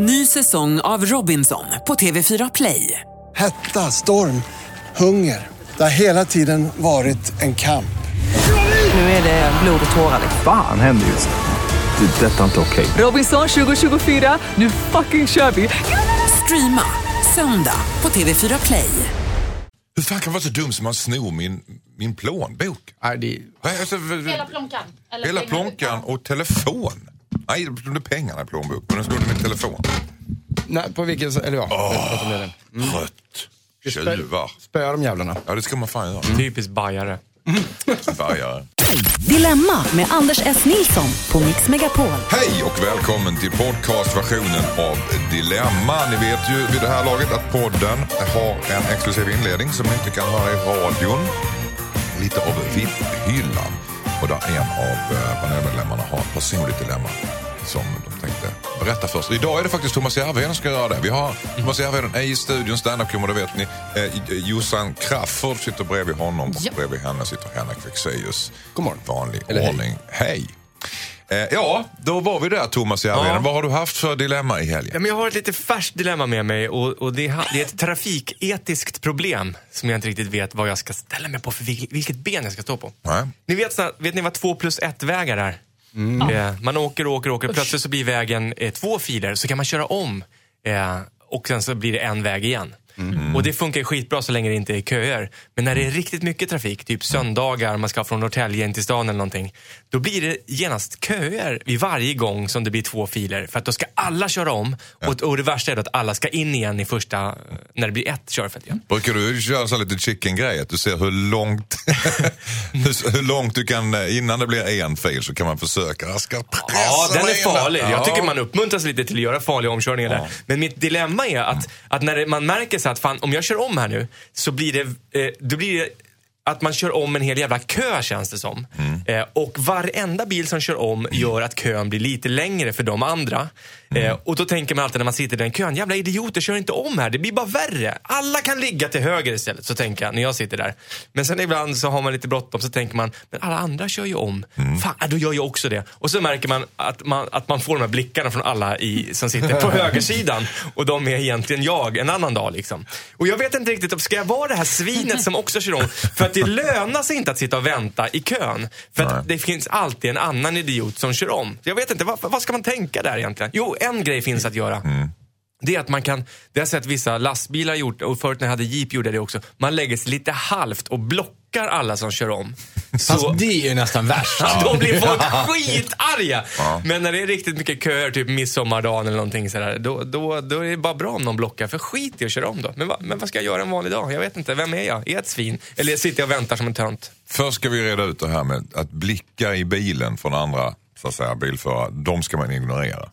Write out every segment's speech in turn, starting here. Ny säsong av Robinson på TV4 Play. Hetta, storm, hunger. Det har hela tiden varit en kamp. Nu är det blod och tårar. Fan, händer just det. Detta är inte okej. Robinson 2024, nu fucking kör vi. Streama söndag på TV4 Play. Hur fan kan vara så dum som man snor min plånbok? Hela plånkan. Hela plånkan och telefon. Nej, de snodde pengarna i plånbok, men de snodde min telefon. Nej, på vilken... Eller ja. Rött. Tjuvar. Spöar de jävlarna. Ja, det ska man fan göra. Typiskt bajare. Dilemma med Anders S. Nilsson på Mix Megapol. Hej och välkommen till podcastversionen av Dilemma. Ni vet ju vid det här laget att podden har en exklusiv inledning som ni inte kan höra i radion. Lite av VIP-hyllan. Och där en av panelmedlemmarna har ett personligt dilemma som de tänkte berätta först. Idag är det faktiskt Thomas Järvheden som ska göra det. Vi har Thomas Järvheden i studion, stand-up-komiker, det vet ni. Jossan Crafoord sitter bredvid honom och bredvid henne sitter Henrik Fexeus. God morgon. Vanlig ordning. Hej. Ja, då var vi där, Thomas Järvheden. Ja. Vad har du haft för dilemma i helgen? Ja, men jag har ett lite färskt dilemma med mig och det är ett trafiketiskt problem som jag inte riktigt vet vad jag ska ställa mig på, för vilket ben jag ska stå på. Nej. Ni vet ni vad 2+1-vägar är? Mm. Ja. Man åker. Plötsligt så blir vägen 2 filer, så kan man köra om och sen så blir det en väg igen. Mm. Och det funkar skitbra så länge det inte är köer. Men när det är riktigt mycket trafik, typ söndagar, man ska från Norrtälje in till stan eller någonting, då blir det genast köer vid varje gång som det blir 2 filer. För att då ska alla köra om. Ja. Och det värsta är att alla ska in igen i första, när det blir ett körfält igen. Brukar du köra så lite chicken-grej att du ser hur långt du kan, innan det blir en fil så kan man försöka. Jag ska pressa. Ja, den är farlig. Ja. Jag tycker man uppmuntras lite till att göra farliga omkörningar där. Men mitt dilemma är att när man märker att fan, om jag kör om här nu så blir det att man kör om en hel jävla kö, känns det som. Och varenda bil som kör om gör att kön blir lite längre för de andra. Och då tänker man alltid när man sitter i den kön, jävla idioter, kör inte om här, det blir bara värre. Alla kan ligga till höger istället, så tänker jag när jag sitter där. Men sen ibland så har man lite bråttom, så tänker man, men alla andra kör ju om. Fan, då gör jag också det. Och så märker man att man får de här blickarna från alla som sitter på högersidan. Och de är egentligen jag en annan dag liksom. Och jag vet inte riktigt, ska jag vara det här svinet som också kör om? För att det lönar sig inte att sitta och vänta i kön. För att det finns alltid en annan idiot som kör om. Jag vet inte, vad ska man tänka där egentligen? Jo, en grej finns att göra. Det är att man kan, det har sett vissa lastbilar gjort, och förut när jag hade Jeep gjorde det också, man lägger sig lite halvt och blockar alla som kör om. Så det är ju nästan värst. De blir folk skitarga. Men när det är riktigt mycket köer, typ midsommardagen eller någonting sådär, då är det bara bra om någon blockar, för skit i att köra om då. Men vad ska jag göra en vanlig dag? Jag vet inte, vem är jag? Är jag ett svin? Eller sitter jag och väntar som en tönt? Först ska vi reda ut det här med att blicka i bilen från andra, så att säga, bilförare, de ska man ignorera.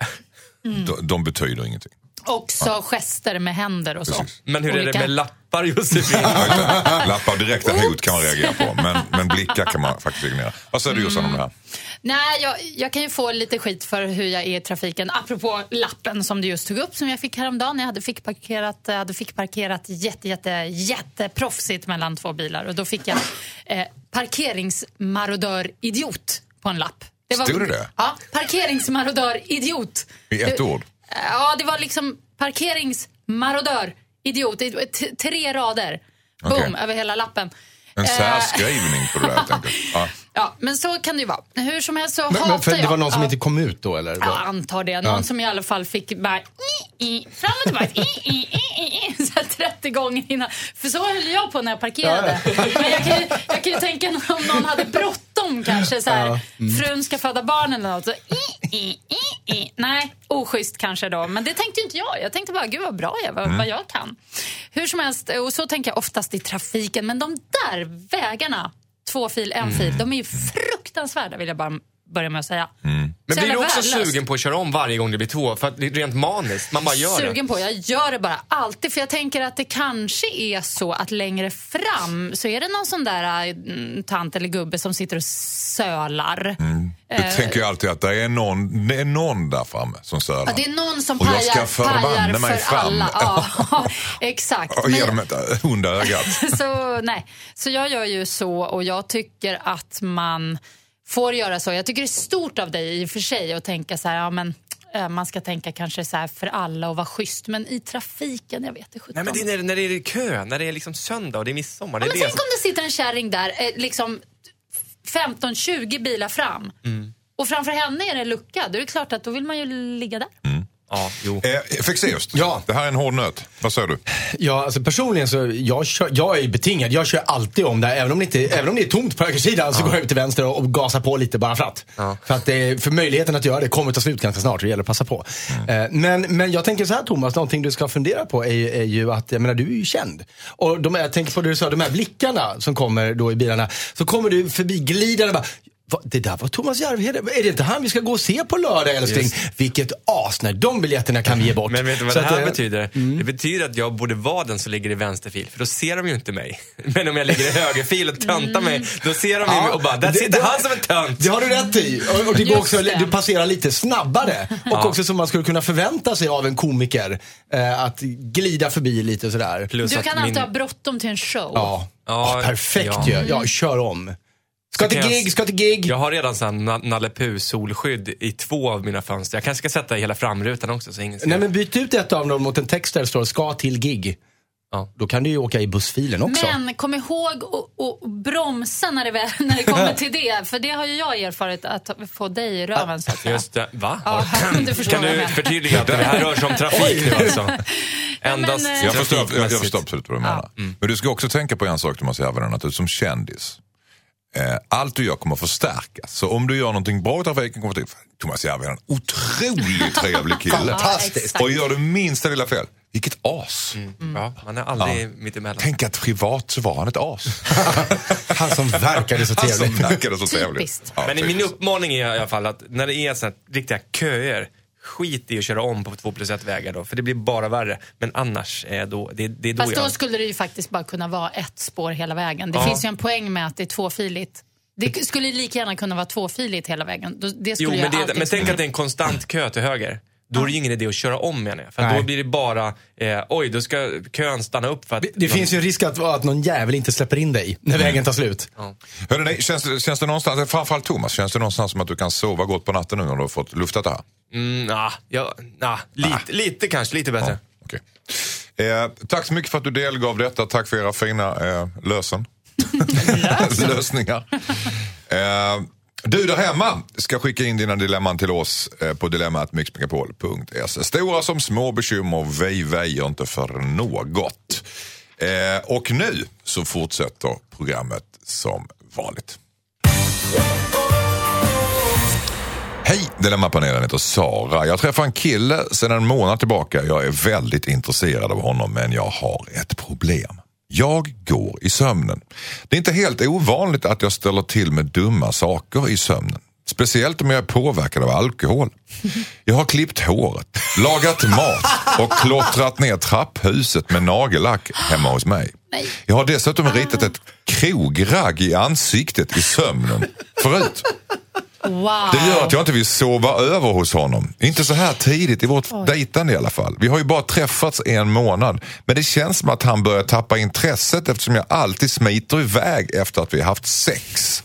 De betyder ingenting. Också gester med händer och så. Precis. Men hur är det med lappar, Josefin? Lappar direkt en hot kan man reagera på. Men blickar kan man faktiskt ignera. Vad säger du, Jossan, om det här? Nej, jag kan ju få lite skit för hur jag är i trafiken. Apropå lappen som du just tog upp, som jag fick häromdagen. Jag hade fick parkerat jätte proffsigt mellan 2 bilar. Och då fick jag parkeringsmarodör-idiot på en lapp. Stod det det? Ja, parkeringsmarodör-idiot. I ett ord? Ja, det var liksom parkeringsmarodör, idiot, 3 rader. Boom, okay. Över hela lappen. En särskrivning på det där, tänker jag. Ja, men så kan det ju vara. Hur som helst så hatar jag. Det var någon som inte kom ut då, eller? Ja, antar det. Någon som i alla fall fick bara fram och tillbaka, så här 30 gånger innan. För så höll jag på när jag parkerade. Men jag kan ju tänka om någon hade bråttom kanske, så här, frun ska föda barn eller något. Så, nej, oschysst kanske då. Men det tänkte inte jag. Jag tänkte bara, gud vad bra jag var, vad jag kan. Hur som helst, och så tänker jag oftast i trafiken. Men de där vägarna, 2 fil, 1 fil, de är ju fruktansvärda, vill jag bara börja med att säga. Men blir du också sugen på att köra om varje gång det blir 2? För att det är rent maniskt, man bara gör sugen det. Jag gör det bara alltid. För jag tänker att det kanske är så att längre fram så är det någon sån där tant eller gubbe som sitter och sölar. Jag tänker ju alltid att det är någon där framme som sölar. Ja, det är någon som pajar, och jag ska förvandla mig för fram. Alla. Ja, exakt. Och ge dem ett onda ögat. Så jag gör ju så, och jag tycker att man får göra så. Jag tycker det är stort av dig i och för sig att tänka så här, ja men man ska tänka kanske så här för alla och vara schysst. Men i trafiken, jag vet det 17. Nej, men det är när det är kö, när det är liksom söndag och det är midsommar. Ja, det är men det tänk om det sitter en kärring där, liksom 15-20 bilar fram. Mm. Och framför henne är det lucka. Då är det klart att då vill man ju ligga där. Mm. Ja, jo. Fexeus, ja. Det här är en hård nöt. Vad säger du? Ja, alltså personligen så jag är betingad. Jag kör alltid om där, även om det är tomt på högersidan, så går jag ut till vänster och gasar på lite bara för att möjligheten att göra det kommer ta slut ganska snart. Det gäller att passa på. Men jag tänker så här, Thomas, någonting du ska fundera på är ju att, jag menar, du är ju känd. Och jag tänker på det du sa, de här blickarna som kommer då i bilarna, så kommer du förbi glidande bara, det där var Thomas Järvheden. Är det inte han vi ska gå och se på lördag, älskling? Just. Vilket as, när de biljetterna kan vi ge bort. Men vet du vad så det här betyder? Mm. Det betyder att jag borde vara den som ligger i vänsterfil, för då ser de ju inte mig. Men om jag ligger i högerfil och töntar mig, då ser de mig och bara, där sitter han som en tönt. Det har du rätt i. Och det går också, du passerar lite snabbare. Och också som man skulle kunna förvänta sig av en komiker, att glida förbi lite sådär. Plus du kan alltid ha bråttom till en show. Ja, perfekt ju. Ja, kör om. Ska till gig. Jag har redan så här Nalle Puh-solskydd i 2 av mina fönster. Jag kanske ska sätta i hela framrutan också, så ingen ser. Nej, men byt ut ett av dem mot en text där det står ska till gig. Ja. Då kan du ju åka i bussfilen också. Men kom ihåg och bromsa när det kommer till det. För det har ju jag erfarit, att få dig i röven så att säga. Just det, va? Ja, kan du förtydliga att det här rör sig om trafik nu alltså? Endast jag förstår absolut vad du menar. Mm. Men du ska också tänka på en sak, Thomas Järvheden, att du som kändis, allt du gör kommer förstärkas. Så om du gör någonting bra i trafiken kommer du, Thomas Järvheden är en otroligt trevlig kille. Fantastiskt. Och gör du minsta lilla fel, vilket as. Mm. Ja, man är aldrig mitt emellan. Tänk att privat så var han ett as. Han som verkade så trevlig. Ja, men min uppmaning är i alla fall att när det är så här riktiga köer, skit i att köra om på 2+1-vägar då, för det blir bara värre. Men annars är då det är då. Fast då skulle det ju faktiskt bara kunna vara ett spår hela vägen. Det finns ju en poäng med att det är tvåfiligt. Det skulle lika gärna kunna vara tvåfiligt hela vägen. Det skulle men tänk att det är en konstant kö till höger. Då är det ju ingen idé att köra om, menar jag. För då blir det bara, då ska kön stanna upp för att det finns ju en risk att någon jävel inte släpper in dig när vägen tar slut. Ja. Hörru dig, känns det någonstans, framförallt Thomas, känns det någonstans som att du kan sova gott på natten nu när du har fått luftat det här? Lite kanske, lite bättre. Ja, okay. Tack så mycket för att du delgav detta. Tack för era fina lösningar. Du där hemma ska skicka in dina dilemman till oss på dilemma@mixmegapol.se. Stora som små bekymmer, vi väjer inte för något. Och nu så fortsätter programmet som vanligt. Hej, Dilemma-panelen heter Sara. Jag träffar en kille sedan en månad tillbaka. Jag är väldigt intresserad av honom, men jag har ett problem. Jag går i sömnen. Det är inte helt ovanligt att jag ställer till med dumma saker i sömnen. Speciellt om jag är påverkad av alkohol. Jag har klippt håret, lagat mat och klottrat ner trapphuset med nagellack hemma hos mig. Jag har dessutom ritat ett krogragg i ansiktet i sömnen förut. Wow. Det gör att jag inte vill sova över hos honom. Inte så här tidigt i vårt dejtande i alla fall. Vi har ju bara träffats en månad. Men det känns som att han börjar tappa intresset, eftersom jag alltid smiter iväg efter att vi har haft sex.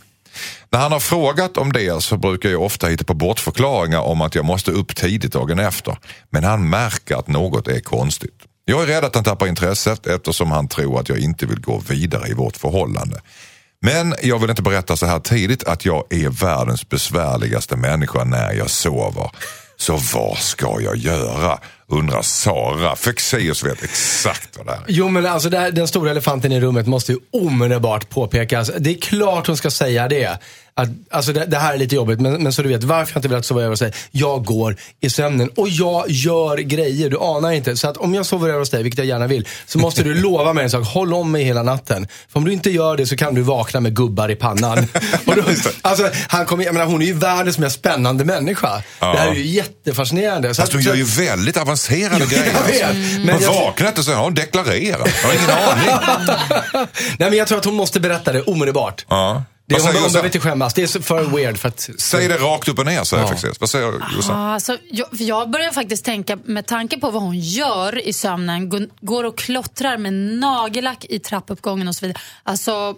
När han har frågat om det så brukar jag ofta hitta på bortförklaringar om att jag måste upp tidigt dagen efter. Men han märker att något är konstigt. Jag är rädd att han tappar intresset, eftersom han tror att jag inte vill gå vidare i vårt förhållande. Men jag vill inte berätta så här tidigt att jag är världens besvärligaste människa när jag sover. Så vad ska jag göra? Undrar Sara. Fexeus vet exakt vad det är. Jo, men alltså den stora elefanten i rummet måste ju omedelbart påpekas. Det är klart hon ska säga det. Alltså det här är lite jobbigt, men så du vet varför jag inte vill att sova över och säga jag går i sömnen och jag gör grejer, du anar inte. Så att om jag sover över hos dig, vilket jag gärna vill, så måste du lova mig en sak, håll om mig hela natten. För om du inte gör det så kan du vakna med gubbar i pannan. Och då, alltså, hon är ju världens mer spännande människa. Ja. Det här är ju jättefascinerande. Så hon gör ju väldigt avancerade grejer. Men vaknat och så har hon deklarerat. Jag har ingen aning. Nej, men jag tror att hon måste berätta det omedelbart. Ja. Det är hon behöver inte skämmas. Det är för weird för att säg det rakt upp och ner så här faktiskt. Vad säger Jossan? Alltså, jag börjar faktiskt tänka, med tanke på vad hon gör i sömnen, går och klottrar med nagellack i trappuppgången och så vidare. Alltså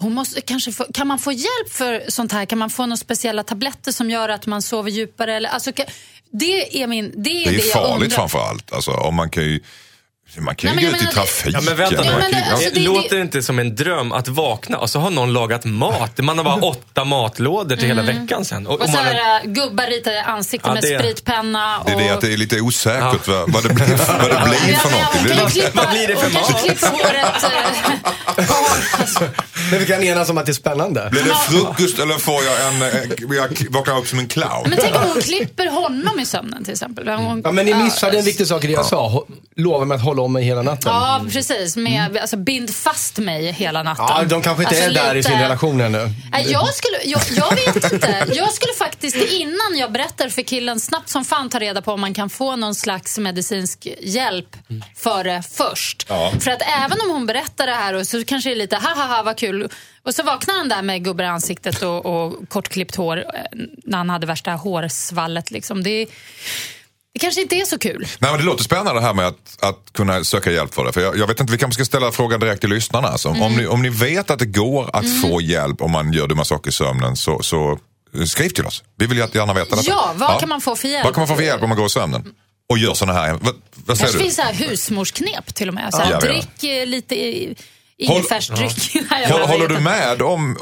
Hon måste, kanske få, kan man få hjälp för sånt här? Kan man få några speciella tabletter som gör att man sover djupare? Eller, alltså, det är det jag undrar. Farligt framförallt. Alltså, om man kan ju... Man kan ju gå ut i trafik. Ja, men vänta nu. Alltså, det låter inte som en dröm att vakna och så har någon lagat mat. Man har bara 8 matlådor till hela veckan sen. Och så här gubbar ritar ansikten med spritpenna. Och... Det är det att det är lite osäkert vad det blir för något. Vad blir det för mat? Klippa håret. Men vi kan enas om att det är spännande. Blir det frukost eller får jag jag vaknar upp som en clown? Men tänk om hon klipper honom i sömnen till exempel. Ja, men ni missade en viktig sak i det jag sa. Lovar mig att hålla om mig hela natten. Ja, precis. Alltså, bind fast mig hela natten. Ja, de kanske inte är där lite... i sin relation ännu. Jag vet inte. Jag skulle faktiskt, innan jag berättar för killen, snabbt som fan ta reda på om man kan få någon slags medicinsk hjälp för det först. Ja. För att även om hon berättar det här och så kanske det är lite haha, vad kul. Och så vaknar han där med gubbar i ansiktet och kortklippt hår när han hade värsta hårsvallet liksom. Det kanske inte är så kul. Nej, men det låter spännande det här med att kunna söka hjälp för det. För jag vet inte, vi kanske ska ställa frågan direkt till lyssnarna. Alltså. Om ni vet att det går att få hjälp om man gör dumma saker i sömnen, så skriv till oss. Vi vill gärna veta detta. Ja, vad kan man få för hjälp? Vad kan man få för hjälp om man går i sömnen? Och gör såna här... Vad säger du? Det finns så här husmorsknep till och med. Så här, drick lite... Ingefärsdryck. Håller du med om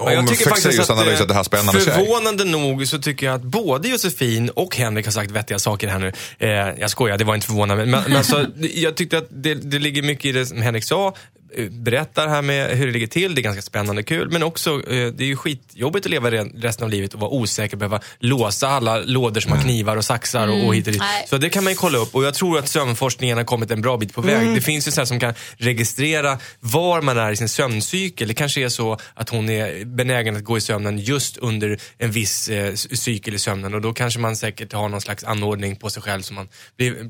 Fexeus analys att det här spännande sig? Förvånande nog så tycker jag att både Josefin och Henrik har sagt vettiga saker här nu. Jag skojar, det var inte förvånande. Men alltså, jag tyckte att det ligger mycket i det som Henrik sa. Berättar här med hur det ligger till. Det är ganska spännande kul. Men också, det är ju skitjobbigt att leva resten av livet och vara osäker och behöva låsa alla lådor som har knivar och saxar och hit och dit. Så det kan man ju kolla upp. Och jag tror att sömnforskningen har kommit en bra bit på väg. Det finns ju så här som kan registrera var man är i sin sömncykel. Det kanske är så att hon är benägen att gå i sömnen just under en viss cykel i sömnen. Och då kanske man säkert har någon slags anordning på sig själv som man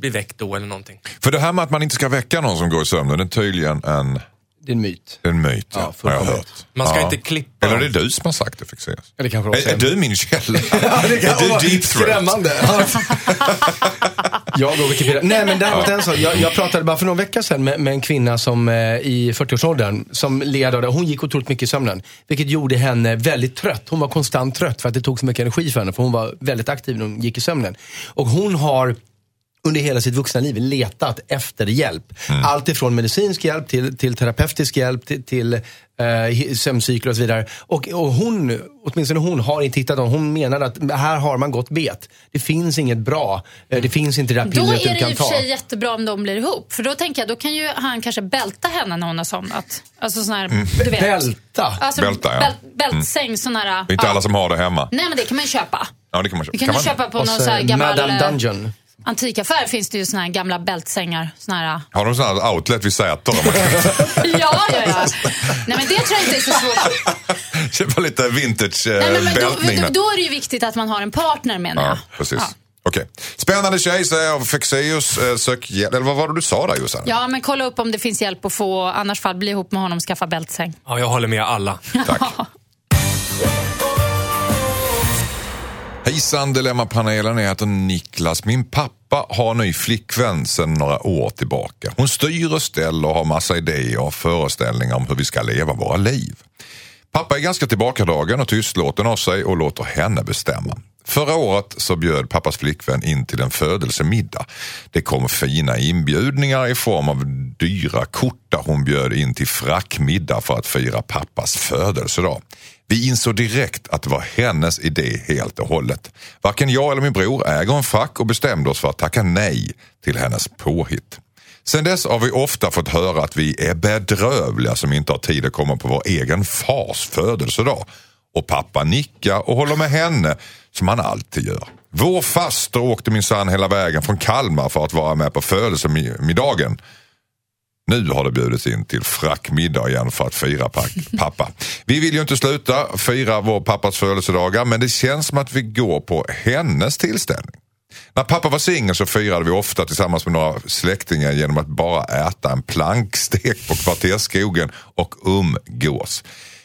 blir väckt då eller någonting. För det här med att man inte ska väcka någon som går i sömnen, den tydligen en myt, ja, har jag hört. Man ska inte klippa. Eller är det du som har sagt det, Fexeus? Är du min källa? Är du deep skrämmande? Jag går Wikipedia. Nej, men den så. Jag pratade bara för någon vecka sedan med en kvinna som i 40-årsåldern som ledade. Hon gick otroligt mycket i sömnen, vilket gjorde henne väldigt trött. Hon var konstant trött för att det tog så mycket energi för henne, för hon var väldigt aktiv när hon gick i sömnen. Och hon har under hela sitt vuxna liv letat efter hjälp. Allt ifrån medicinsk hjälp till terapeutisk hjälp till sömncykler och så vidare. Och hon har inte hittat dem. Hon menar att här har man gått bet. Det finns inget bra. Det finns inte det där pillret du kan ta. Då är det i och för sig jättebra om de blir ihop. För då tänker jag, då kan ju han kanske bälta henne när hon har somnat. Alltså sån här, du vet. Bälta? Alltså, bältsäng, sån här. Det är inte alla som har det hemma. Nej, men det kan man ju köpa. Ja, det kan man köpa. Du kan köpa på någon så här gammal... Madame Dungeon. Antikaffär finns det ju såna här gamla bältsängar. Har de såna här outlet vid Säter? Ja. Nej, men det tror jag inte är så svårt. Köpa lite vintage bältning. Då är det ju viktigt att man har en partner, menar jag. Ja, precis. Ja. Okej. Spännande tjej, säger jag. Fexeus, sök hjälp. Eller vad var det du sa där, Jossan? Ja, men kolla upp om det finns hjälp att få. Annars fall bli ihop med honom och skaffa bältsäng. Ja, jag håller med alla. Tack. Hejsan, Dilemma-panelen. Jag heter Niklas. Min pappa har ny flickvän sedan några år tillbaka. Hon styr och ställer och har massa idéer och föreställningar om hur vi ska leva våra liv. Pappa är ganska tillbakadragen och tystlåten av sig och låter henne bestämma. Förra året så bjöd pappas flickvän in till en födelsemiddag. Det kom fina inbjudningar i form av dyra kort där hon bjöd in till frackmiddag för att fira pappas födelsedag. Vi insåg direkt att det var hennes idé helt och hållet. Varken jag eller min bror äger en frack och bestämde oss för att tacka nej till hennes påhitt. Sen dess har vi ofta fått höra att vi är bedrövliga som inte har tid att komma på vår egen fars födelsedag. Och pappa nickar och håller med henne som han alltid gör. Vår faster åkte minsann hela vägen från Kalmar för att vara med på födelsemiddagen. Nu har det bjudits in till frackmiddag igen för att fira pappa. Vi vill ju inte sluta fira vår pappas födelsedagar, men det känns som att vi går på hennes tillställning. När pappa var singel så firade vi ofta tillsammans med några släktingar genom att bara äta en plankstek på kvarterskogen och umgås.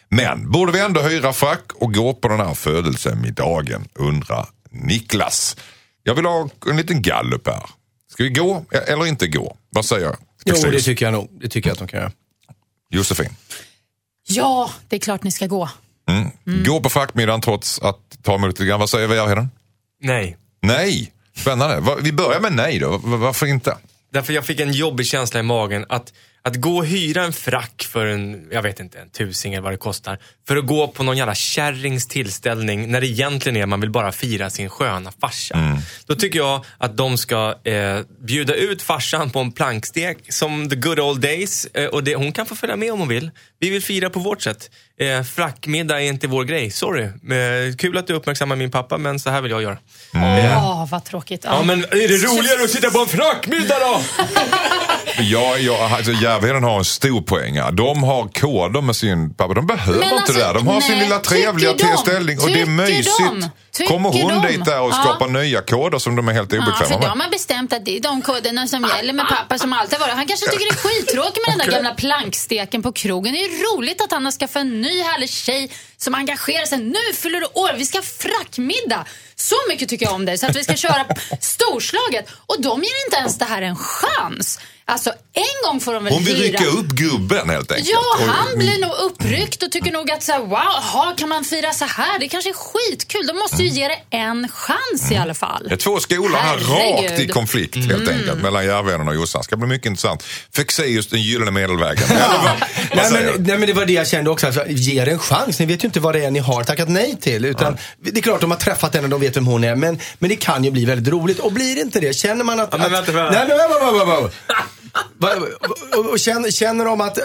Men borde vi ändå hyra frack och gå på den här födelsemiddagen, undrar Niklas. Jag vill ha en liten gallup här. Ska vi gå eller inte gå? Vad säger jag? Jo, det tycker jag nog. Det tycker jag att de kan göra. Josefin? Ja, det är klart ni ska gå. Mm. Mm. Gå på fackmiddagen trots att ta mig lite grann. Vad säger vi av henne? Nej. Nej? Spännande. Vi börjar med nej då. Varför inte? Därför jag fick en jobbig känsla i magen att gå och hyra en frack för en, jag vet inte, en tusing eller vad det kostar. För att gå på någon jävla kärringstillställning när det egentligen är man vill bara fira sin sköna farsa. Mm. Då tycker jag att de ska bjuda ut farsan på en plankstek som the good old days. Och hon kan få följa med om hon vill. Vi vill fira på vårt sätt. Frackmiddag är inte vår grej, sorry. Kul att du uppmärksammar min pappa, men så här vill jag göra. Vad tråkigt. Ja, men är det roligare att sitta på en frackmiddag då? Alltså Järvheden har en stor poäng. De har koder med sin pappa. De behöver men inte alltså, det där. De har sin lilla trevliga tillställning. Och det är mysigt. Kommer hon dit där och skapar nya koder som de är helt obekväma med? De har bestämt att det är de koderna som gäller med pappa som alltid har varit. Han kanske tycker det är skittråkigt med den där gamla planksteken på krogen. Det är roligt att han har skaffat en ny härlig tjej som engagerar sig. Nu fyller du år, vi ska frackmiddag. Så mycket tycker jag om det. Så att vi ska köra storslaget. Och de ger inte ens det här en chans. Alltså en gång får de väl hyra. Hon vill rycka upp gubben helt enkelt. Ja, han blir nog uppryckt och tycker nog att så här, wow, kan man fira så här? Det kanske är skitkul. De måste ju ge det en chans i alla fall. Det är två skolor här rakt i konflikt helt enkelt mellan Järvheden och Jossan. Ska bli mycket intressant. Fexeus, den gyllene medelvägen. Nej men det var det jag kände också. Alltså, ge det en chans. Ni vet ju inte vad det är ni har tackat nej till. Utan det är klart de har träffat henne och de vet vem hon är. Men det kan ju bli väldigt roligt. Och blir det inte det? Känner man att... Och känner de att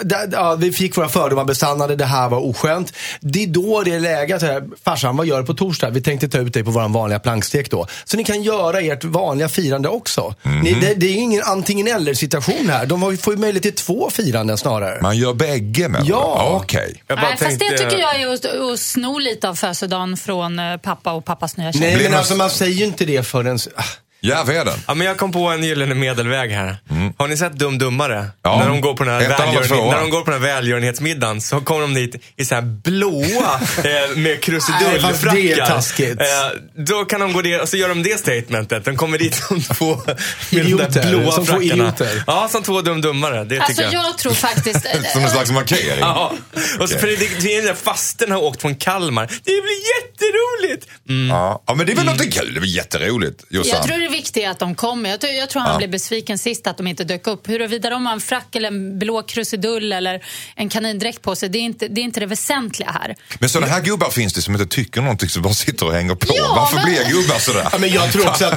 vi fick våra fördomar besannade, det här var oskönt. Det är då det är läget här, farsan, vad gör du på torsdag? Vi tänkte ta ut dig på vår vanliga plankstek då. Så ni kan göra ert vanliga firande också. Det är ingen antingen eller situation här. De får ju möjlighet till två firanden snarare. Man gör bägge med. Ja, okej. Fast det tycker jag är att sno lite av födelsedagen från pappa och pappas nya tjej. Nej, men alltså man säger ju inte det förrän... Järvheden. Ja, men jag kom på en gyllene medelväg här. Har ni sett Dumdummare? Ja. När de går på den här välgörenhetsmiddagen så kommer de dit i så här blåa med krusidullfrackar. Då kan de gå dit och så gör de det statementet. De kommer dit som två idioter, blåa som två idioter. Ja, som två dumdummare. Det alltså tycker jag tror faktiskt som en slags markering. Ja. Och så okay. för det fasten har åkt från Kalmar. Det blir jätteroligt. Ja, men det är väl något kul. Det blir jätteroligt. Jag tror det är viktigt att de kommer. Jag tror han blev besviken sist att de inte dök upp. Huruvida de har en frack eller en blå krusidull eller en kanindräkt på sig, det är inte det väsentliga här. Men sådana här gubbar finns det som inte tycker någonting som bara sitter och hänger på. Varför blir gubbar sådär? Ja, men jag tror också att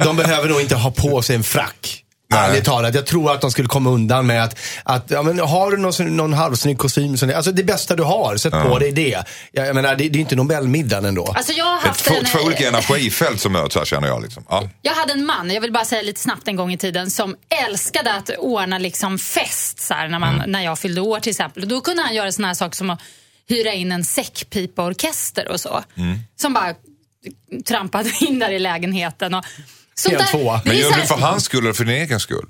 de behöver nog inte ha på sig en frack. Ärligt talat, jag tror att de skulle komma undan med att har du någon halvsnygg kostym, alltså det bästa du har, sätt på dig det. Jag menar, det är inte Nobelmiddagen ändå. Alltså jag har haft två olika energifält som möts här, känner jag liksom. Jag hade en man, jag vill bara säga lite snabbt, en gång i tiden som älskade att ordna liksom fest så här, när jag fyllde år till exempel. Då kunde han göra såna här saker som att hyra in en säckpipaorkester och så. Som bara trampade in där i lägenheten och där, men gör du för hans skull eller för din egen skull?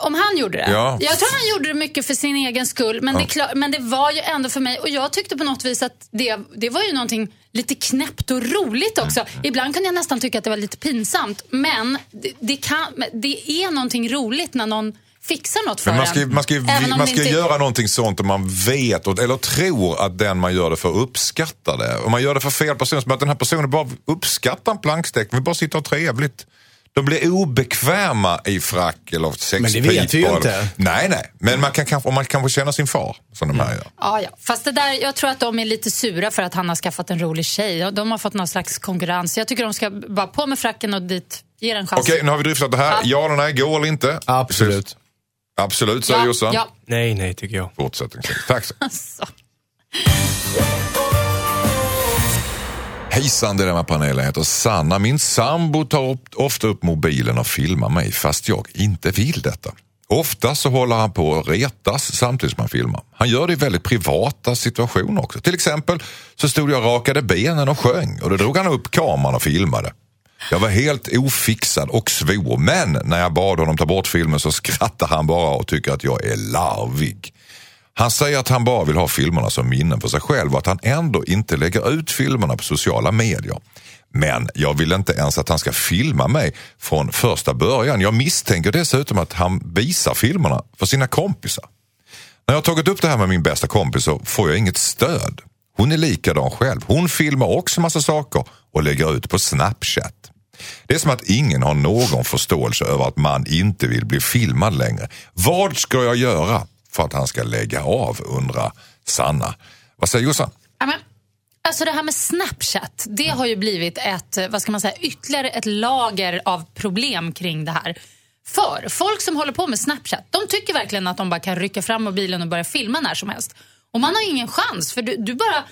Om han gjorde det? Ja. Jag tror han gjorde det mycket för sin egen skull. Men, men det var ju ändå för mig. Och jag tyckte på något vis att det var ju någonting lite knäppt och roligt också. Ibland kunde jag nästan tycka att det var lite pinsamt. Men det är någonting roligt när någon fixar något för en. Man ska göra någonting sånt om man vet eller tror att den man gör det för uppskattar det. Om man gör det för fel person, så att den här personen bara uppskattar en plankstek. Vi bara sitter och trevligt. De blir obekväma i frack eller sexpipor. Men det vet vi ju inte. Nej. Men man kan känna sin far som de här gör. Ja. Fast det där, jag tror att de är lite sura för att han har skaffat en rolig tjej. De har fått någon slags konkurrens. Jag tycker de ska bara på med fracken och dit ge en chans. Okej, nu har vi driftat det här. Ja eller nej, gå eller inte. Absolut. Absolut, säger Jossan. Ja. Nej, tycker jag. Fortsätt. Tack så. Hejsan, det är den här panelen. Heter Sanna. Min sambo tar ofta upp mobilen och filmar mig fast jag inte vill detta. Ofta så håller han på att retas samtidigt som han filmar. Han gör det i väldigt privata situationer också. Till exempel så stod jag och rakade benen och sjöng. Och då drog han upp kameran och filmade. Jag var helt ofixad och svår, men när jag bad honom ta bort filmen så skrattar han bara och tycker att jag är larvig. Han säger att han bara vill ha filmerna som minnen för sig själv och att han ändå inte lägger ut filmerna på sociala medier. Men jag vill inte ens att han ska filma mig från första början. Jag misstänker dessutom att han visar filmerna för sina kompisar. När jag har tagit upp det här med min bästa kompis så får jag inget stöd. Hon är likadan själv. Hon filmar också massa saker och lägger ut på Snapchat. Det är som att ingen har någon förståelse över att man inte vill bli filmad längre. Vad ska jag göra för att han ska lägga av, undrar Sanna. Vad säger Jossan? Amen. Alltså det här med Snapchat, det har ju blivit ett, vad ska man säga, ytterligare ett lager av problem kring det här. För folk som håller på med Snapchat, de tycker verkligen att de bara kan rycka fram mobilen och börja filma när som helst. Och man har ingen chans, för du bara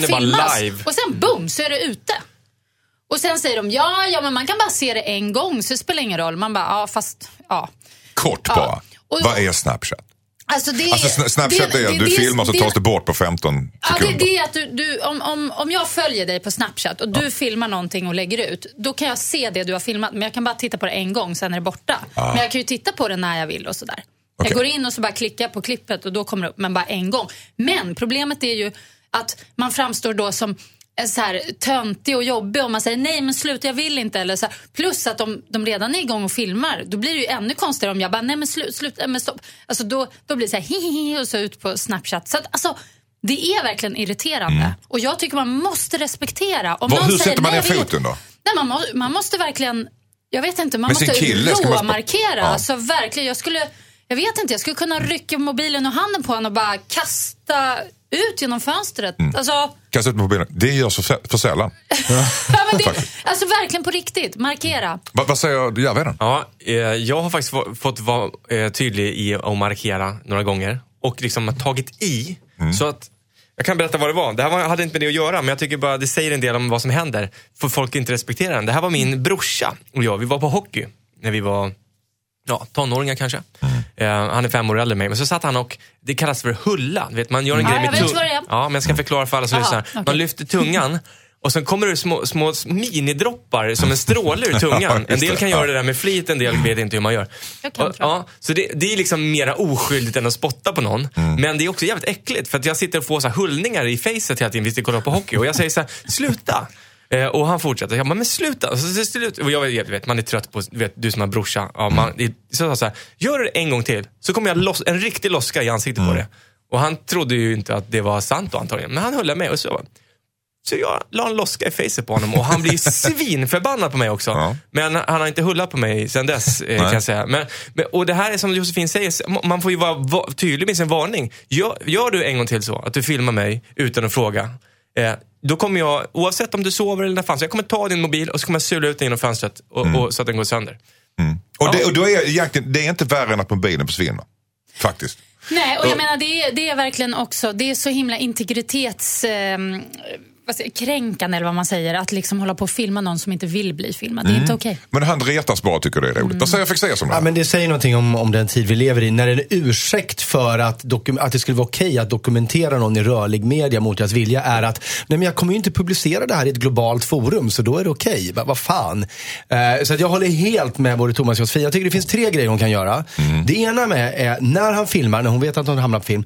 filmas bara live. Och sen boom, så är det ute. Och sen säger de, ja men man kan bara se det en gång, så det spelar ingen roll. Man bara, ja. Kort bara, ja. Vad är Snapchat? Alltså Snapchat är att du filmar så tas det bort på 15 sekunder. Ja, det är att du om jag följer dig på Snapchat och du filmar någonting och lägger ut, då kan jag se det du har filmat, men jag kan bara titta på det en gång, sen är det borta. Ah. Men jag kan ju titta på det när jag vill och sådär. Okay. Jag går in och så bara klickar på klippet och då kommer det upp, men bara en gång. Men problemet är ju att man framstår då som så här töntig och jobbig om man säger nej men sluta, jag vill inte, eller så här, plus att de redan är igång och filmar, då blir det ju ännu konstigare om jag bara nej men sluta, men stopp, alltså då blir det så här hihihi och så ut på Snapchat. Så att, alltså det är verkligen irriterande och jag tycker man måste respektera om någon hur säger, sätter man ner foten då? Nej, man måste verkligen, jag vet inte, man måste markera, alltså verkligen, jag skulle kunna rycka mobilen och handen på honom och bara kasta ut genom fönstret. Alltså, kasta ut mobilen. Det gör så för sällan. Ja, men det, alltså verkligen på riktigt. Markera. Vad säger Järvheden? Ja, jag har faktiskt fått vara tydlig i att markera några gånger. Och liksom tagit i. Så att jag kan berätta vad det var. Det här hade inte med det att göra, men jag tycker bara det säger en del om vad som händer. För folk inte respekterar den. Det här var min brorsa och jag. Vi var på hockey när vi var... Ja, tonåringar kanske. Han är 5 år äldre än mig. Men så satt han och, det kallas för hulla. Vet, man gör en grej med tungan. Ja, men jag ska förklara för alla som lyssnar. Okay. Man lyfter tungan och sen kommer det små minidroppar som en stråle ur tungan. En del kan göra det där med flit, en del vet inte hur man gör. Så det är liksom mera oskyldigt än att spotta på någon. Men det är också jävligt äckligt. För att jag sitter och får så här hullningar i facet hela tiden visst jag kollar på hockey. Och jag säger så här, sluta! Och han fortsätter, jag bara, men sluta. Och jag vet, man är trött på, vet, du som har brorsa. Ja, så här, gör det en gång till, så kommer jag en riktig loska i ansiktet på det. Och han trodde ju inte att det var sant då, antagligen. Men han höll med och så jag la en loska i facet på honom. Och han blir svinförbannad på mig också. Men han har inte hullat på mig sedan dess, kan jag säga. Och det här är som Josefin säger, man får ju vara tydlig med sin varning. Gör du en gång till så, att du filmar mig utan att fråga, då kommer jag, oavsett om du sover eller när fan, så jag kommer ta din mobil och så kommer jag sula ut den genom fönstret och så att den går sönder. Och då är egentligen, det är inte värre än att mobilen försvinner. Faktiskt. Nej, och jag menar det är verkligen också, det är så himla integritetskränkande eller vad man säger, att liksom hålla på och filma någon som inte vill bli filmad. Det är inte okej. Men han retas bara, tycker det är roligt. Vad säger Fexeus om det här? Ja, men det säger någonting om den tid vi lever i. När det är en ursäkt för att det skulle vara okej att dokumentera någon i rörlig media mot deras vilja är att nej, men jag kommer ju inte publicera det här i ett globalt forum, så då är det okej. Vad fan? Så att jag håller helt med både Thomas och Josefin. Jag tycker det finns 3 grejer hon kan göra. Det ena med är när han filmar, när hon vet att hon hamnar på film,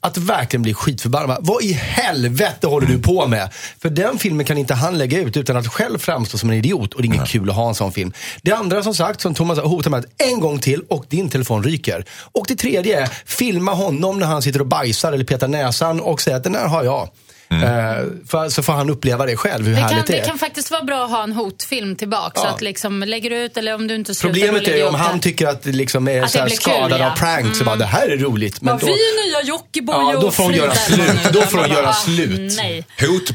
att verkligen bli skitförbannad. Vad i helvete håller du på med? För den filmen kan inte han lägga ut utan att själv framstå som en idiot, och det är inget kul att ha en sån film. Det andra, som sagt, som Thomas hotar med, att en gång till och din telefon ryker. Och det tredje är, filma honom när han sitter och bajsar eller petar näsan och säger att den här har jag. Så får han uppleva det själv, hur härligt det är. Det kan faktiskt vara bra att ha en hotfilm tillbaka, så att liksom lägger du ut, eller om du inte slutar. Problemet är om han tycker att det liksom är så här skadad av prank, så bara det här är roligt, men då vi är nya Jockiboi, då får hon göra slut.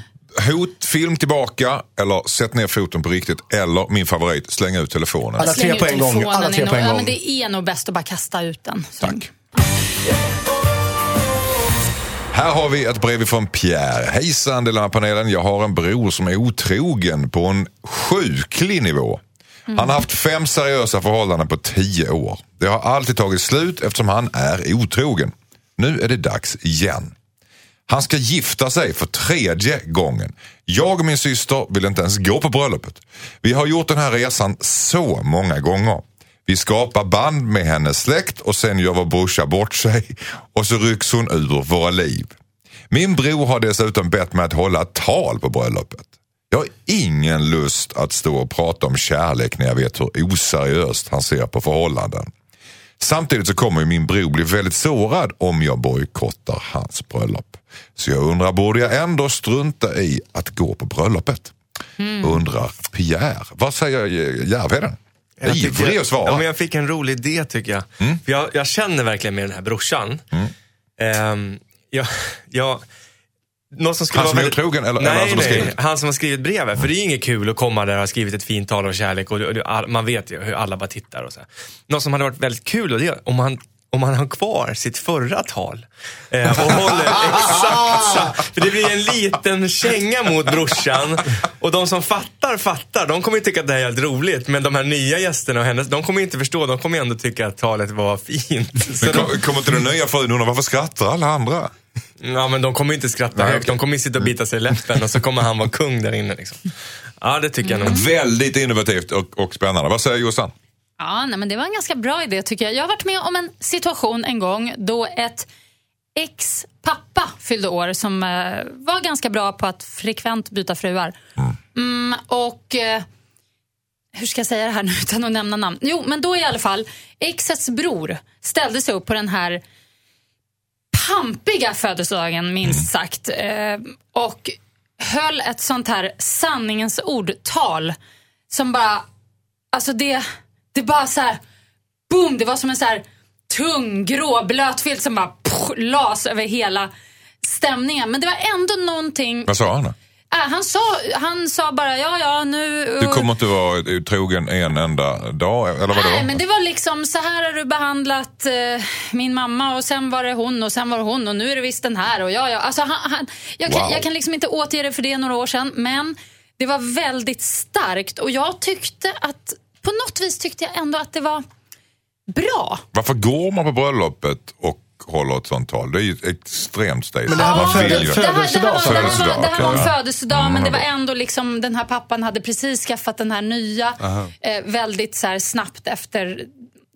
Hotfilm tillbaka, eller sätt ner foten på riktigt, eller min favorit, slänga ut telefonen. Alla tre på en gång. Ja, men det är nog bäst att bara kasta ut den. Tack. Här har vi ett brev från Pierre. Hejsan, Dilemma-panelen. Jag har en bror som är otrogen på en sjuklig nivå. Han har haft 5 seriösa förhållanden på 10 år. Det har alltid tagit slut eftersom han är otrogen. Nu är det dags igen. Han ska gifta sig för 3:e gången. Jag och min syster vill inte ens gå på bröllopet. Vi har gjort den här resan så många gånger. Vi skapar band med hennes släkt och sen gör vår brorsa bort sig och så rycks hon ur våra liv. Min bror har dessutom bett mig att hålla tal på bröllopet. Jag har ingen lust att stå och prata om kärlek när jag vet hur oseriöst han ser på förhållanden. Samtidigt så kommer ju min bror bli väldigt sårad om jag bojkottar hans bröllop. Så jag undrar, borde jag ändå strunta i att gå på bröllopet? Undrar Pierre. Vad säger Järvheden? Ivrig att svara. Ja, men jag fick en rolig idé tycker jag. För jag känner verkligen med den här brorsan. Någon som han som är otrogen eller nej, som nej, han som har skrivit brevet. För det är ju inget kul att komma där och ha skrivit ett fint tal om kärlek och man vet ju hur alla bara tittar och så. Någon som hade varit väldigt kul och det, om han har kvar sitt förra tal och håller exakt. För det blir en liten känga mot brorsan. Och de som fattar. De kommer ju tycka att det här är helt roligt. Men de här nya gästerna och hennes, de kommer inte förstå. De kommer ändå tycka att talet var fint. Men kommer inte den nya frun undra varför skrattar alla andra? Ja, men de kommer inte skratta högt. De kommer sitta och bita sig i läppen och så kommer han vara kung där inne liksom. Ja, det tycker jag nog. Väldigt innovativt och spännande. Vad säger Jossan? Ja, nej, men det var en ganska bra idé tycker jag. Jag har varit med om en situation en gång då ett ex-pappa fyllde år som var ganska bra på att frekvent byta fruar. Hur ska jag säga det här nu utan att nämna namn? Jo, men då i alla fall, exets bror ställde sig upp på den här pampiga födelsedagen minst sagt och höll ett sånt här sanningens ordtal som bara, alltså det bara så här, boom, det var som en så här tung grå blötfilt som bara las över hela stämningen, men det var ändå någonting. Vad sa han då? Han sa bara, ja, nu... Du kommer inte vara otrogen en enda dag, eller vadå? Nej, men det var liksom, så här har du behandlat min mamma och sen var det hon och sen var det hon och nu är det visst den här och ja. Alltså, jag kan liksom inte återge det för det några år sedan, men det var väldigt starkt och jag tyckte att, på något vis tyckte jag ändå att det var bra. Varför går man på bröllopet och hålla ett sånt tal? Det är ju extremt steg. Men det här var en födelsedag, men det var ändå liksom, den här pappan hade precis skaffat den här nya väldigt så här, snabbt efter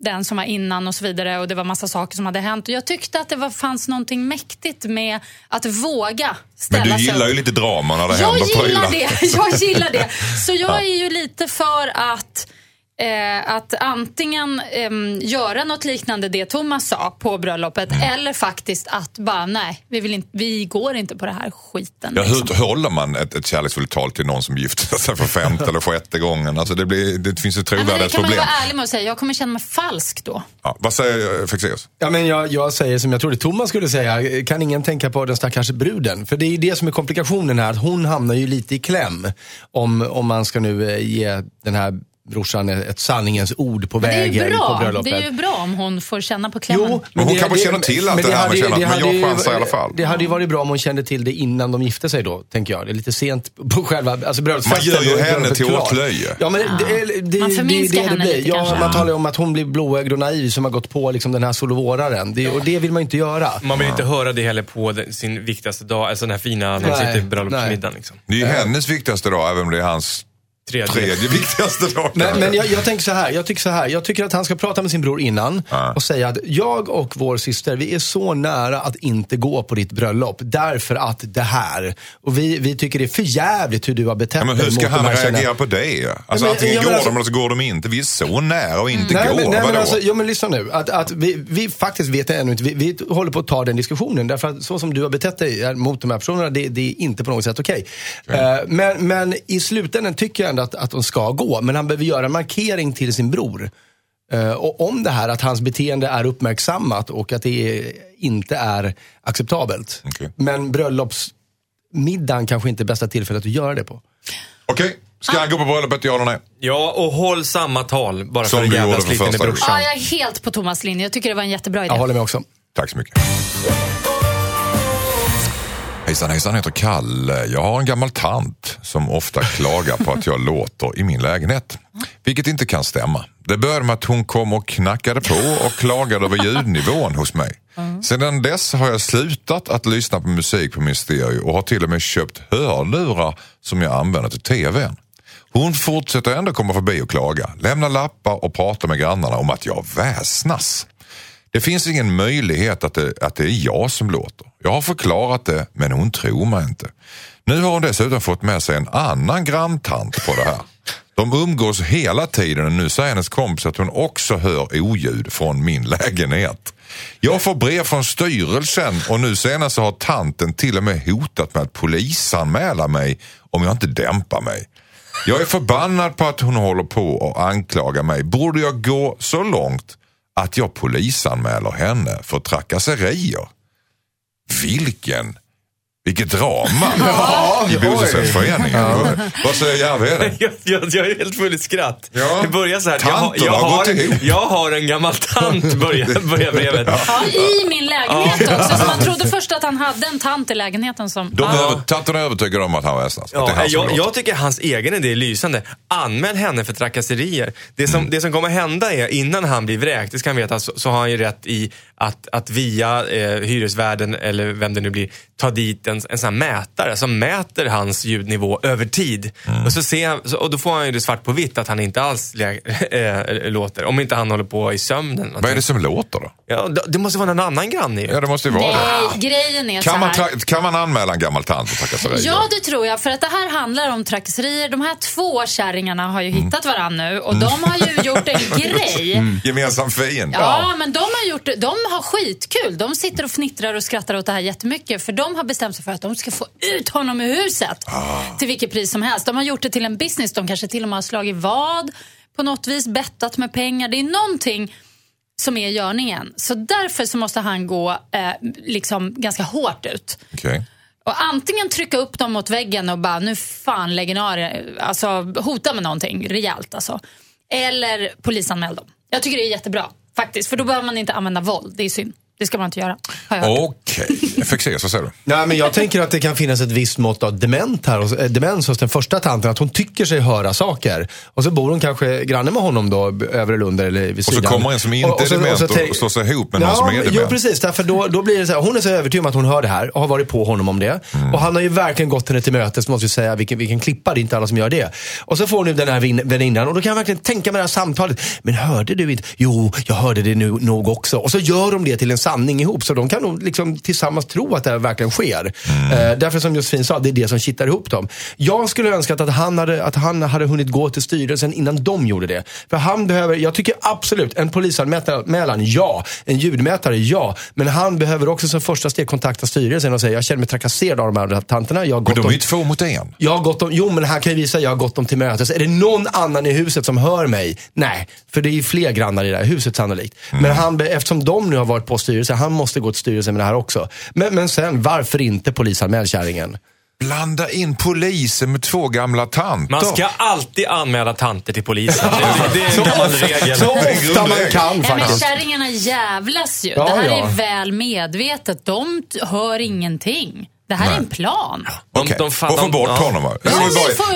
den som var innan och så vidare, och det var massa saker som hade hänt och jag tyckte att det fanns någonting mäktigt med att våga ställa sig. Men du gillar ju lite drama när det händer. Jag gillar det. Så jag är ju lite för att antingen göra något liknande det Thomas sa på bröllopet eller faktiskt att bara nej, vi går inte på det här skiten. Ja, liksom. Hur håller man ett kärleksfullt tal till någon som gifter sig för 5 eller 6 gången? Alltså det finns ett trovärdighetsproblem. Kan man vara ärlig med att säga, jag kommer känna mig falsk då. Ja, vad säger Fexeus? Ja, men jag säger som jag trodde Thomas skulle säga, kan ingen tänka på den stackars bruden? För det är ju det som är komplikationen här, att hon hamnar ju lite i kläm om man ska nu ge den här brorsan ett sanningens ord på vägen på bröllopet. Det är ju bra om hon får känna på klämmen. Jo, men hon kan väl känna till att det här med känna, men jag chansar i alla fall. Det hade ju varit bra om hon kände till det innan de gifte sig då, tänker jag. Det är lite sent på själva, alltså bröllopsfesten. Man gör ju henne till åtlöje. Ja, men det man förminskar henne lite kanske. Man talar ju om att hon blir blåögd och naiv som har gått på liksom den här solovåraren. Och det vill man inte göra. Man vill inte höra det heller på sin viktigaste dag, alltså den här fina bröllopsmiddagen liksom. Det är ju hennes viktigaste dag, även om det är hans tredje viktigaste dagen. Men jag tänker så här, jag tycker att han ska prata med sin bror innan och säga att jag och vår syster, vi är så nära att inte gå på ditt bröllop därför att det här, och vi tycker det är för jävligt hur du har betett dig. Men hur ska han reagera på det? Alltså antingen går de eller så går de inte. Vi är så nära och inte går. Men lyssna nu, att vi faktiskt vet ännu inte, vi håller på att ta den diskussionen därför att så som du har betett dig mot de här personerna, det är inte på något sätt okej. Men i slutändan tycker jag att de ska gå, men han behöver göra en markering till sin bror och om det här att hans beteende är uppmärksammat och att det inte är acceptabelt. Okay. Men bröllopsmiddagen kanske inte är bästa tillfället att göra det på. Okej. Ska jag gå på bröllopet, ja eller nej? Ja, och håll samma tal bara som för en jävla sliten i brorsan. Ja, jag är helt på Thomas linje. Jag tycker det var en jättebra idé. Jag håller med också. Tack så mycket. Hejsan, jag heter Kalle. Jag har en gammal tant som ofta klagar på att jag låter i min lägenhet. Vilket inte kan stämma. Det började med att hon kom och knackade på och klagade över ljudnivån hos mig. Sedan dess har jag slutat att lyssna på musik på min stereo och har till och med köpt hörlurar som jag använder till tvn. Hon fortsätter ändå komma förbi och klaga, lämna lappar och prata med grannarna om att jag väsnas. Det finns ingen möjlighet att det är jag som låter. Jag har förklarat det, men hon tror mig inte. Nu har hon dessutom fått med sig en annan granntant på det här. De umgås hela tiden och nu säger hennes kompis att hon också hör oljud från min lägenhet. Jag får brev från styrelsen och nu senast så har tanten till och med hotat med att polisanmäla mig om jag inte dämpar mig. Jag är förbannad på att hon håller på och anklagar mig. Borde jag gå så långt att jag polisanmäler henne för trakasserier? Vilket drama i bostadsrättsföreningen. Vad säger Järvheden? Jag är helt full i skratt. Ja. Det börjar så här. Jag har en gammal tant, börjar brevet. Ja, i min lägenhet också. Så man trodde först att han hade en tant i lägenheten. Tanterna övertygade om att han var ästans. Ja, jag tycker hans egen idé är lysande. Anmäl henne för trakasserier. Det som kommer hända är, innan han blir vräkt, det ska han veta, så har han ju rätt i att via hyresvärden eller vem det nu blir, ta dit en sån här mätare som mäter hans ljudnivå över tid. Mm. Och, och då får han ju det svart på vitt att han inte alls låter. Om inte han håller på i sömnen. Vad är det som låter då? Ja, det måste vara en annan granne ju. Ja, det måste ju vara det. Grejen är kan man anmäla en gammal tant och trakasserier? Ja, det tror jag. För att det här handlar om trakasserier. De här två kärringarna har ju hittat varandra nu. Och de har ju gjort en grej. Mm. Gemensam fin. Ja, men de har skitkul. De sitter och fnittrar och skrattar åt det här jättemycket. För de har bestämt för att de ska få ut honom ur huset till vilket pris som helst. De har gjort det till en business. De kanske till och med har slagit vad på något vis, bettat med pengar. Det är någonting som är görningen. Så därför så måste han gå liksom ganska hårt ut. Okay. Och antingen trycka upp dem mot väggen och bara, nu fan legendar, alltså hota med någonting rejält alltså. Eller polisanmäl dem. Jag tycker det är jättebra faktiskt. För då behöver man inte använda våld. Det är synd. Det ska man inte göra. Okej. Fexeus, vad säger du? Nej, men jag tänker att det kan finnas ett visst mått av demens hos den första tanten. Att hon tycker sig höra saker. Och så bor hon kanske granne med honom då, över i Lund eller vid sidan. Och så kommer en som inte är dement och slår sig ihop med någon som är dement. Ja, precis. Därför då blir det så här, hon är så övertygad att hon hör det här och har varit på honom om det. Mm. Och han har ju verkligen gått henne till mötes, måste ju säga, vilken klippa, det är inte alla som gör det. Och så får nu den här väninnan och då kan jag verkligen tänka med det här samtalet. Men hörde du inte? Jo, jag hörde det nu nog också. Och så gör de det till en sanning ihop, så de kan nog liksom tillsammans tro att det här verkligen sker. Därför som Josefin sa, det är det som kittar ihop dem. Jag skulle önska att han hade hunnit gå till styrelsen innan de gjorde det. För han behöver, jag tycker absolut, en polisanmälan, ja. En ljudmätare, ja. Men han behöver också som första steg kontakta styrelsen och säga, jag känner mig trakasserad av de här tanterna. Jag har gått, men de är ju två mot en. Jag har gått dem, jo men han kan ju visa, jag har gått dem till mötes. Är det någon annan i huset som hör mig? Nej, för det är ju fler grannar i det här huset sannolikt. Men eftersom de nu har varit på styrelse, han måste gå till styrelsen med det här också. Men sen, varför inte polisanmäl kärringen? Blanda in polisen med två gamla tanter. Man ska alltid anmäla tanter till polisen. Det är en gammal regel. Så ofta man kan faktiskt. Men kärringarna jävlas ju. Ja, det här är väl medvetet. De hör ingenting. Det här är en plan. Okay. Och få bort honom.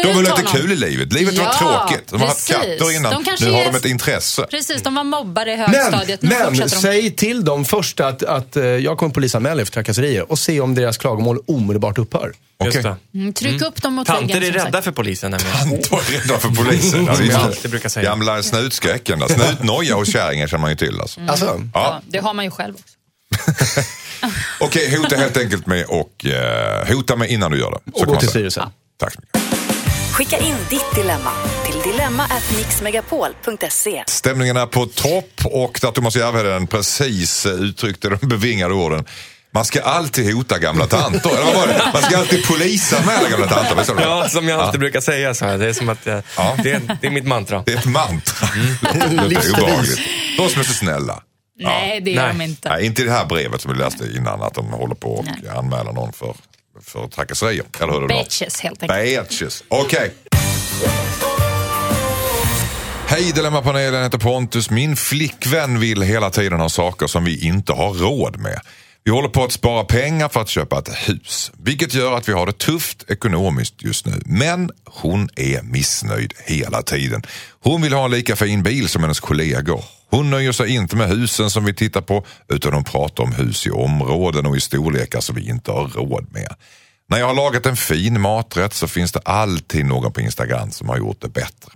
De vill inte kul i livet. Livet var tråkigt. De har haft katter innan. Nu har de ett intresse. Precis, de var mobbade i högstadiet. Men säg till dem först att jag kommer polisanmäla för trakasserier och se om deras klagomål omedelbart upphör. Okay. Tryck upp dem mot väggen. Tanter är rädda för polisen. Tanter är rädda för polisen. Det brukar säga. Gamla snutskräcken. Snutnoja och kärringar känner man ju till. Det har man ju själv också. Okej, hota helt enkelt med och hota mig innan du gör det. Så och gå till styrelsen. Tack så mycket. Skicka in ditt dilemma till dilemma@mixmegapol.se. Stämningen är på topp och där Thomas Järvheden precis uttryckte de bevingade orden. Man ska alltid hota gamla tantor. Eller vad det? Man ska alltid polisanmäla gamla tantor. Ja, som jag alltid brukar säga. Så här. Det är som att det är mitt mantra. Det är ett mantra. Det är obehagligt. De som är så snälla. Nej, det gör de inte. Nej, inte det här brevet som vi läste innan, att de håller på och anmäla någon för trakasserier. Eller hur? Bitches, helt enkelt. Bitches, okej. Hej, Dilemma-panelen heter Pontus. Min flickvän vill hela tiden ha saker som vi inte har råd med. Vi håller på att spara pengar för att köpa ett hus, vilket gör att vi har det tufft ekonomiskt just nu. Men hon är missnöjd hela tiden. Hon vill ha en lika fin bil som hennes kollegor. Hon nöjer sig inte med husen som vi tittar på, utan hon pratar om hus i områden och i storlekar som vi inte har råd med. När jag har lagat en fin maträtt så finns det alltid någon på Instagram som har gjort det bättre.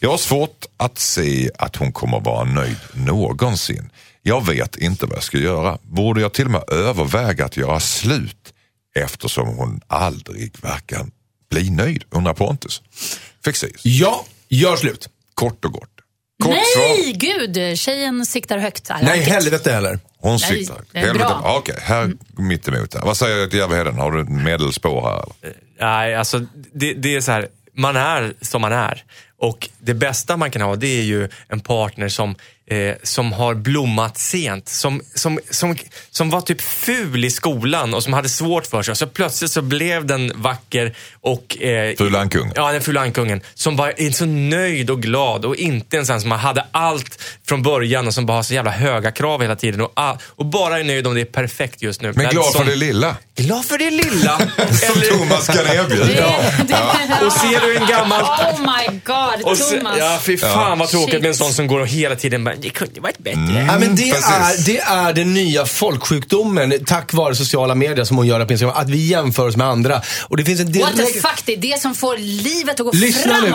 Jag har svårt att se att hon kommer vara nöjd någonsin. Jag vet inte vad jag ska göra. Borde jag till och med överväga att göra slut, eftersom hon aldrig verkar bli nöjd? Undrar Pontus. Fexeus. Ja, Gör slut. Kort och gott. Kort nej, svar. Gud, tjejen siktar högt. Nej, helvete heller. Hon siktar. Okej, okay, här mittemot. Vad säger jag till Järvheden? Har du ett medelspår här? Nej, alltså det är så här. Man är som man är. Och det bästa man kan ha, det är ju en partner som har blommat sent. Som var typ ful i skolan och som hade svårt för sig. Och så plötsligt så blev den vacker och... fulankung. Ja, den fulankungen. Som var så nöjd och glad. Och inte en sån som hade allt från början och som bara har så jävla höga krav hela tiden. Och bara är nöjd om det är perfekt just nu. Men glad för det lilla. Glad för det lilla. Som Thomas kan erbjuda. Och ser du en gammal... Oh my god. Och ja, fy fan vad tråkigt med en sån som går och hela tiden bara, det kunde varit bättre. Ja, men det är den nya folksjukdomen tack vare sociala medier som hon gör på Instagram, att vi jämför oss med andra. Och det finns en direkt... What the fuck, det är det som får livet att gå framåt. Lyssna nu,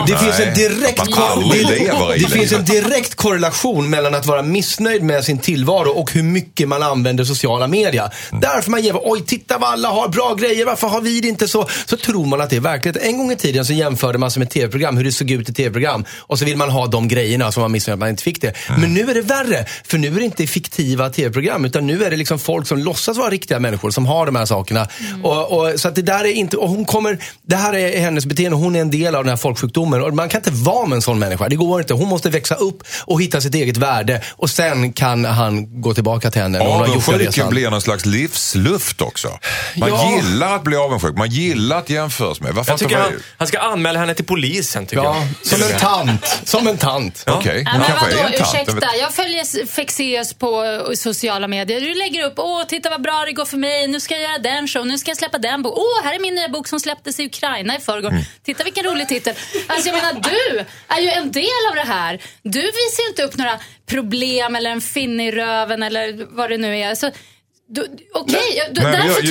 det finns en direkt korrelation mellan att vara missnöjd med sin tillvaro och hur mycket man använder sociala medier. Därför man ger, oj titta vad alla har bra grejer, varför har vi det inte så? Så tror man att det är verkligt. En gång i tiden så jämförde man sig med tv-program, hur det såg ut i tv-program, och så vill man ha de grejerna som man missade att man inte fick det. Mm. Men nu är det värre, för nu är det inte fiktiva tv-program, utan nu är det liksom folk som låtsas vara riktiga människor som har de här sakerna. Mm. Och så att det där är inte, och hon kommer, det här är hennes beteende, hon är en del av den här folksjukdomen, och man kan inte vara med en sån människa, det går inte. Hon måste växa upp och hitta sitt eget värde, och sen kan han gå tillbaka till henne. Avundsjuken blir någon slags livsluft också. Man gillar att bli avundsjuk, man gillar att jämföras med. Varför inte han ska anmäla henne till polisen, tycker jag. Som en tant. Ja. Okej. Men vadå, ursäkta. Jag följer Fexeus på sociala medier. Du lägger upp, titta vad bra det går för mig. Nu ska jag göra den show, nu ska jag släppa den bok. Här är min nya bok som släpptes i Ukraina i förrgår. Mm. Titta vilken rolig titel. Alltså jag menar, du är ju en del av det här. Du visar ju inte upp några problem eller en finne i röven eller vad det nu är. Så...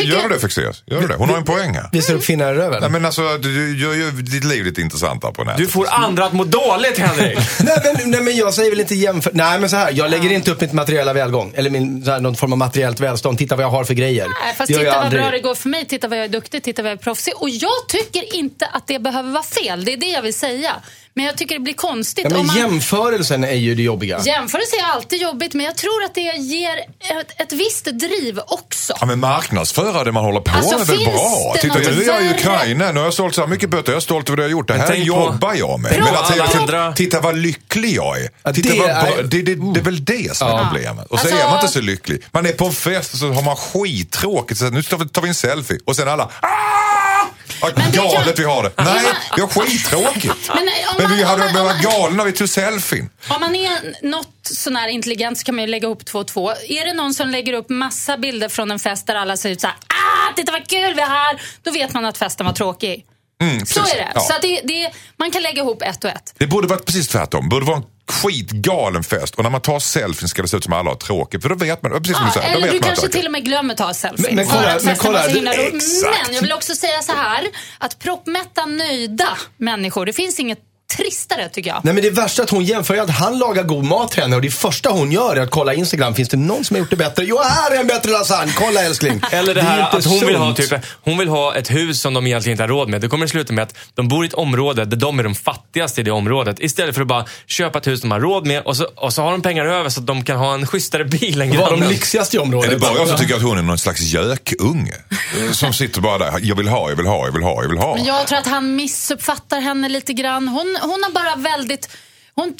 Gör det Fexeus, gör det. Hon har en poäng här. Visar upp finna röven. Nej men alltså, du gör ju ditt liv lite intressant här på nätet. Du får andra att må dåligt, Henrik. nej men jag säger väl inte jämför. Nej men så här, jag lägger inte upp mitt materiella välgång eller min så här, någon form av materiellt välstånd. Titta vad jag har för grejer. Nej, fast titta vad bra det går för mig, titta vad jag är duktig, titta vad jag är proffsig. Och jag tycker inte att det behöver vara fel. Det är det jag vill säga. Men jag tycker det blir konstigt. Ja, men jämförelsen är ju det jobbiga. Jämförelsen är alltid jobbigt, men jag tror att det ger ett visst driv också. Ja, men marknadsföra det man håller på alltså, är väl bra? Titta, nu är jag i Ukraina, nu har jag sålt så här mycket böter, jag är stolt över det jag har gjort. Det här jobbar jag med. Men titta vad lycklig jag är. Titta det är väl det som är problemet. Och så är man inte så lycklig. Man är på en fest och så har man skittråkigt. Så nu tar vi en selfie och sen alla... Men galet vi har det. Nej, det är skittråkigt. Men vi hade varit galna när vi tog selfien. Om man är något sån här intelligent så kan man ju lägga ihop 2 och 2. Är det någon som lägger upp massa bilder från en fest där alla ser ut så här, titta vad kul vi är här, då vet man att festen var tråkig. Mm, så är det. Ja. Så att det, man kan lägga ihop 1 och 1. Det borde varit precis tvärtom. Borde vara en skitgalen fest. Och när man tar selfien ska det se ut som alla har tråkigt. För då vet man. Precis som du säger, eller du kanske till och med glömmer ta selfien. Men jag vill också säga så här, att proppmätta nöjda människor. Det finns inget tristare tycker jag. Nej men det värsta att hon jämför är att han lagar god mat till henne, och det första hon gör är att kolla Instagram, finns det någon som har gjort det bättre? Jo, här är en bättre lasagne, kolla älskling. Eller det här det att hon vill ha ett hus som de egentligen inte har råd med. Det kommer att sluta med att de bor i ett område där de är de fattigaste i det området, istället för att bara köpa ett hus de har råd med, och så har de pengar över så att de kan ha en schysstare bil än grannen. Var de lyxigaste i området? Är det bara jag som tycker att hon är någon slags gökunge som sitter bara där, jag vill ha. Men jag tror att han missuppfattar henne lite grann. Hon har bara väldigt... Hon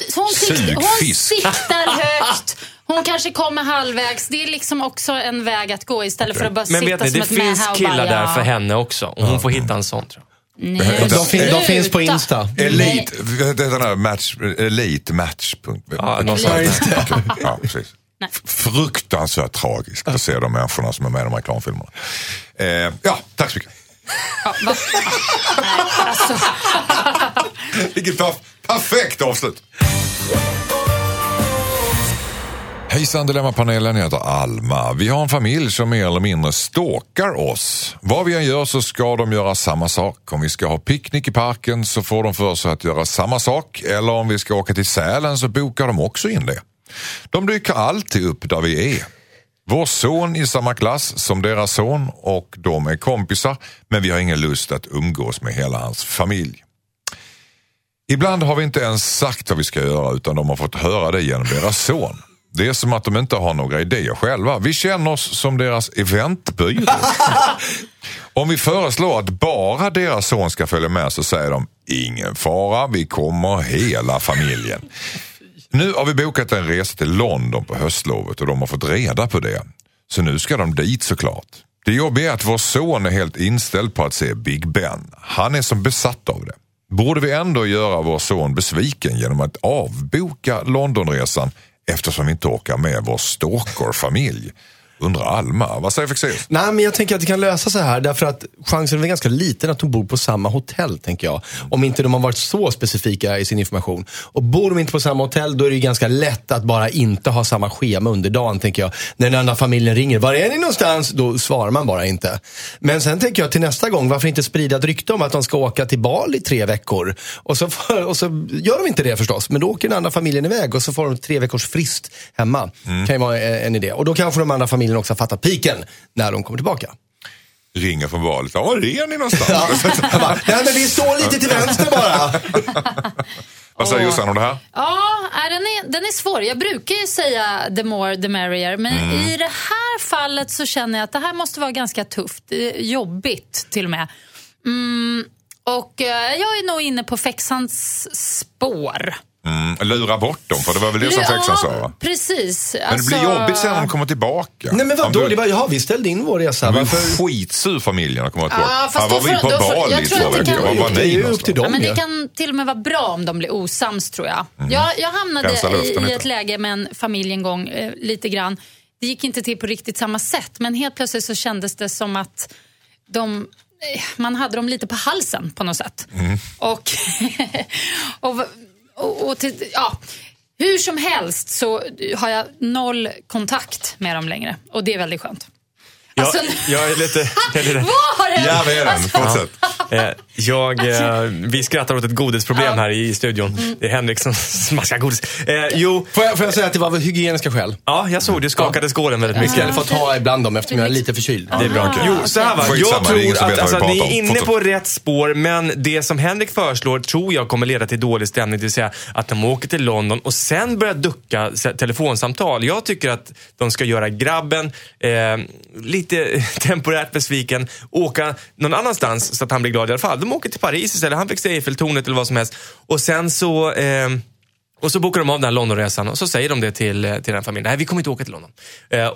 siktar högt. Hon kanske kommer halvvägs. Det är liksom också en väg att gå istället för att bara sitta som ett mähä och bara... Men vet ni, det finns killar där för henne också. Och hon får hitta en sån, tror jag. Nej, de finns på Insta. Elite. Det är den här elite match. Ja, ja, precis. Nej. Fruktansvärt tragiskt att se de människorna som är med i de reklamfilmerna. Tack så mycket. Ja, va? Nej, alltså. Vilket perfekt avslut. Hejsan Dilemma-panelen, jag heter Alma. Vi har en familj som mer eller mindre stalkar oss. Vad vi än gör så ska de göra samma sak. Om vi ska ha picknick i parken så får de för sig att göra samma sak. Eller om vi ska åka till Sälen så bokar de också in det. De dyker alltid upp där vi är. Vår son i samma klass som deras son, och de är kompisar, men vi har ingen lust att umgås med hela hans familj. Ibland har vi inte ens sagt vad vi ska göra, utan de har fått höra det genom deras son. Det är som att de inte har några idéer själva. Vi känner oss som deras eventbyrå. Om vi föreslår att bara deras son ska följa med, så säger de: ingen fara, vi kommer hela familjen. Nu har vi bokat en resa till London på höstlovet och de har fått reda på det. Så nu ska de dit såklart. Det jobbiga är att vår son är helt inställd på att se Big Ben. Han är som besatt av det. Borde vi ändå göra vår son besviken genom att avboka Londonresan eftersom vi inte åker med vår stalkerfamilj? Undrar Alma. Vad säger Fexeus? Nej, men jag tänker att det kan lösa så här, därför att chansen är ganska liten att de bor på samma hotell, tänker jag. Om inte de har varit så specifika i sin information. Och bor de inte på samma hotell, då är det ju ganska lätt att bara inte ha samma schema under dagen, tänker jag. När den andra familjen ringer, var är ni någonstans? Då svarar man bara inte. Men sen tänker jag till nästa gång, varför inte sprida ett rykte om att de ska åka till Bali i 3 veckor? Och så gör de inte det förstås, men då åker den andra familjen iväg och så får de 3 veckors frist hemma. Kan ju vara en idé. Och då kanske de andra familjen också fatta piken när de kommer tillbaka. Ringa från valet. Ja, var är ni någonstans? Ja. Nej, men vi står lite till vänster bara. Vad säger Jossan om det här? Ja, den är svår. Jag brukar ju säga the more the merrier. Men i det här fallet så känner jag att det här måste vara ganska tufft. Jobbigt till och med. Och jag är nog inne på Fexans spår. Lura bort dem, för det var väl det som Fexan sa, va? Precis. Men det blir jobbigt sen när de kommer tillbaka. Nej, men vadå? Det var, vi ställde in vår resa. Varför skitsur familjen att komma tillbaka? Var vi på Bali? Jag tror att det är upp till dem. Ja, men det kan till och med vara bra om de blir osams, tror jag. Jag hamnade i ett läge med en familj en gång, lite grann. Det gick inte till på riktigt samma sätt, men helt plötsligt så kändes det som att man hade dem lite på halsen på något sätt. Och hur som helst så har jag 0 kontakt med dem längre. Och det är väldigt skönt. Alltså, jag är lite... Vi skrattar åt ett godisproblem här i studion. Det är Henrik som smaskar godis. Får jag säga att det var hygieniska skäl? Ja, jag såg det skakade skålen väldigt mycket. Jag får ta ibland dem eftersom jag är lite förkyld. Det är bra. Så här, va. Jag tror att ni är inne på rätt spår, men det som Henrik föreslår tror jag kommer leda till dålig stämning. Det vill säga att de åker till London och sen börjar ducka telefonsamtal. Jag tycker att de ska göra grabben lite temporärt besviken, åka någon annanstans så att han blir glad i alla fall. De åker till Paris istället, han fick se Eiffeltornet eller vad som helst. Och sen så och så bokar de av den här Londonresan och så säger de det till den familjen. Nej, vi kommer inte åka till London.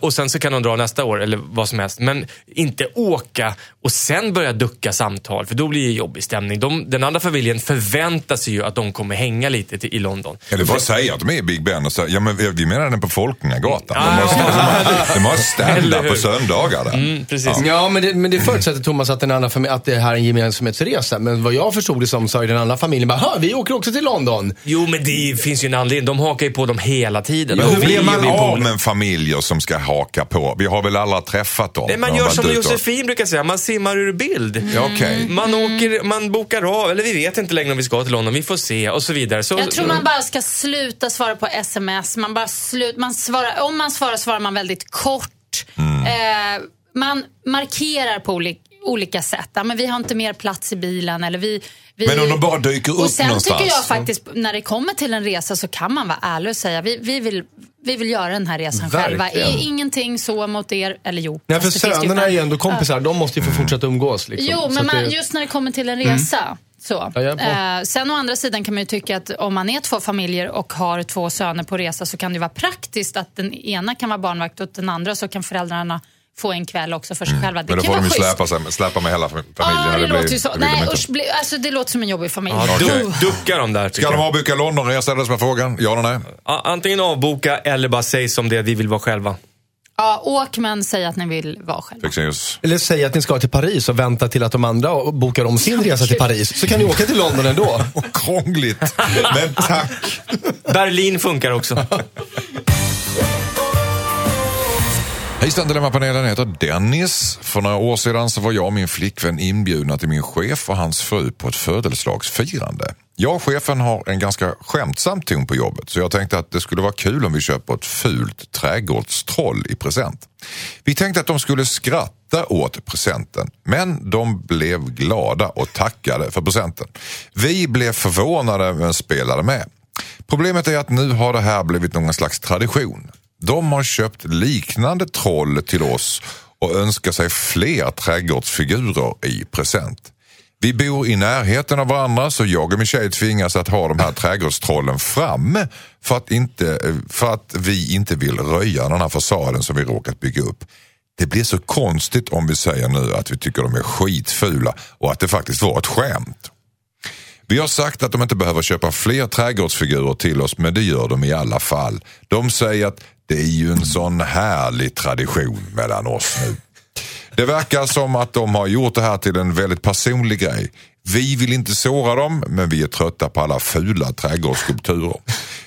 Och sen så kan de dra nästa år eller vad som helst. Men inte åka och sen börja ducka samtal, för då blir det jobbig stämning. Den andra familjen förväntar sig ju att de kommer hänga lite i London. Eller bara säga att de är i Big Ben och säga, ja men vi menar den på Folkungagatan. De har ställa på söndagar där. Precis. Ja, men det förutsätter Thomas att den andra familjen, att det här är en gemensamhetsresa. Men vad jag förstod det som, sa den andra familjen bara, vi åker också till London. Jo, men det finns ju en anledning. De hakar ju på dem hela tiden. Men hur blir man av med familjer som ska haka på? Vi har väl alla träffat dem. Nej, man gör som Josefin brukar säga. Man simmar ur bild. Man bokar av. Eller vi vet inte längre om vi ska till London. Vi får se och så vidare. Jag tror man bara ska sluta svara på sms. Om man svarar man väldigt kort. Man markerar på olika sätt. Men vi har inte mer plats i bilen, eller vi... Men om de bara dyker upp någonstans. Och sen tycker jag faktiskt, när det kommer till en resa så kan man vara ärlig och säga vi vill göra den här resan själva. Är ingenting så mot er, eller jo. Nej, för sönerna är ju ändå kompisar. De måste ju få fortsätta umgås. Liksom. Jo, men just när det kommer till en resa... Så. Sen å andra sidan kan man ju tycka att om man är 2 familjer och har 2 söner på resa, så kan det vara praktiskt att den ena kan vara barnvakt och den andra så kan föräldrarna få en kväll också för sig själva. Det men då kan får de ju släpa med hela familjen. Det låter som en jobbig familj. Duckar de där. Ska de avboka London? Jag ställer mig frågan. Ja eller nej? Antingen avboka eller bara säg som det, vi vill vara själva. Ja, åk men säg att ni vill vara själva. Eller säg att ni ska till Paris och vänta till att de andra bokar om sin resa till Paris. Så kan ni åka till London ändå. Krångligt, men tack. Berlin funkar också. Hejsan, Dilemma-panelen heter Dennis. För några år sedan så var jag och min flickvän inbjudna till min chef och hans fru på ett födelsedagsfirande. Jag och chefen har en ganska skämtsam ton på jobbet, så jag tänkte att det skulle vara kul om vi köper ett fult trädgårdstroll i present. Vi tänkte att de skulle skratta skratta åt presenten. Men de blev glada och tackade för presenten. Vi blev förvånade men spelade med. Problemet är att nu har det här blivit någon slags tradition. De har köpt liknande troll till oss och önskar sig fler trädgårdsfigurer i present. Vi bor i närheten av varandra så jag och min tjej tvingas att ha de här trädgårdstrollen framme för att vi inte vill röja den här fasaden som vi råkat bygga upp. Det blir så konstigt om vi säger nu att vi tycker de är skitfula och att det faktiskt var ett skämt. Vi har sagt att de inte behöver köpa fler trädgårdsfigurer till oss, men det gör de i alla fall. De säger att det är ju en sån härlig tradition mellan oss nu. Det verkar som att de har gjort det här till en väldigt personlig grej. Vi vill inte såra dem, men vi är trötta på alla fula trädgårdsskulpturer.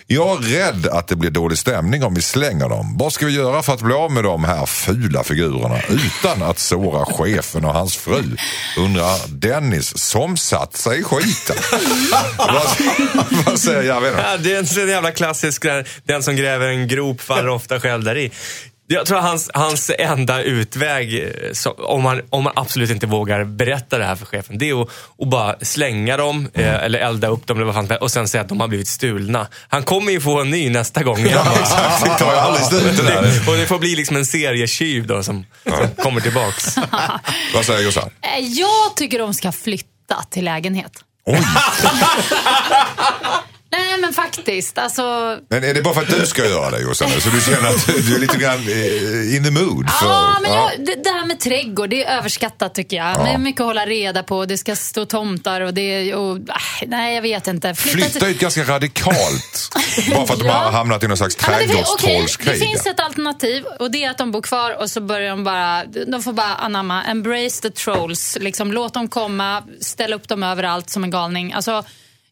Jag är rädd att det blir dålig stämning om vi slänger dem. Vad ska vi göra för att bli av med de här fula figurerna utan att såra chefen och hans fru? Undrar Dennis som satt sig i skiten. Vad säger jag? Ja, det är en jävla klassisk, den som gräver en grop faller ofta själv där i. Jag tror hans enda utväg, om man absolut inte vågar berätta det här för chefen, det är att bara slänga dem eller elda upp dem eller vad fan, och sen säga att de har blivit stulna. Han kommer ju få en ny nästa gång. Ja, exakt. Och det får bli liksom en seriekyv då som kommer tillbaks. Vad säger Jossan? Jag tycker de ska flytta till lägenhet. Oj! Nej, men faktiskt, alltså... Men är det bara för att du ska göra det, Jossan? Så du känner att du är lite grann in the mood för... Ja, men ja. Det här med trädgård, det är överskattat tycker jag. Ja. Det är mycket att hålla reda på, det ska stå tomtar och det... Och, nej, jag vet inte. Flytta ut ganska radikalt. Bara för att de har hamnat i någon slags trädgårdstrålskrig. Det finns ett alternativ, och det är att de bor kvar och så börjar de bara... De får bara anamma, embrace the trolls. Liksom, låt dem komma, ställ upp dem överallt som en galning. Alltså,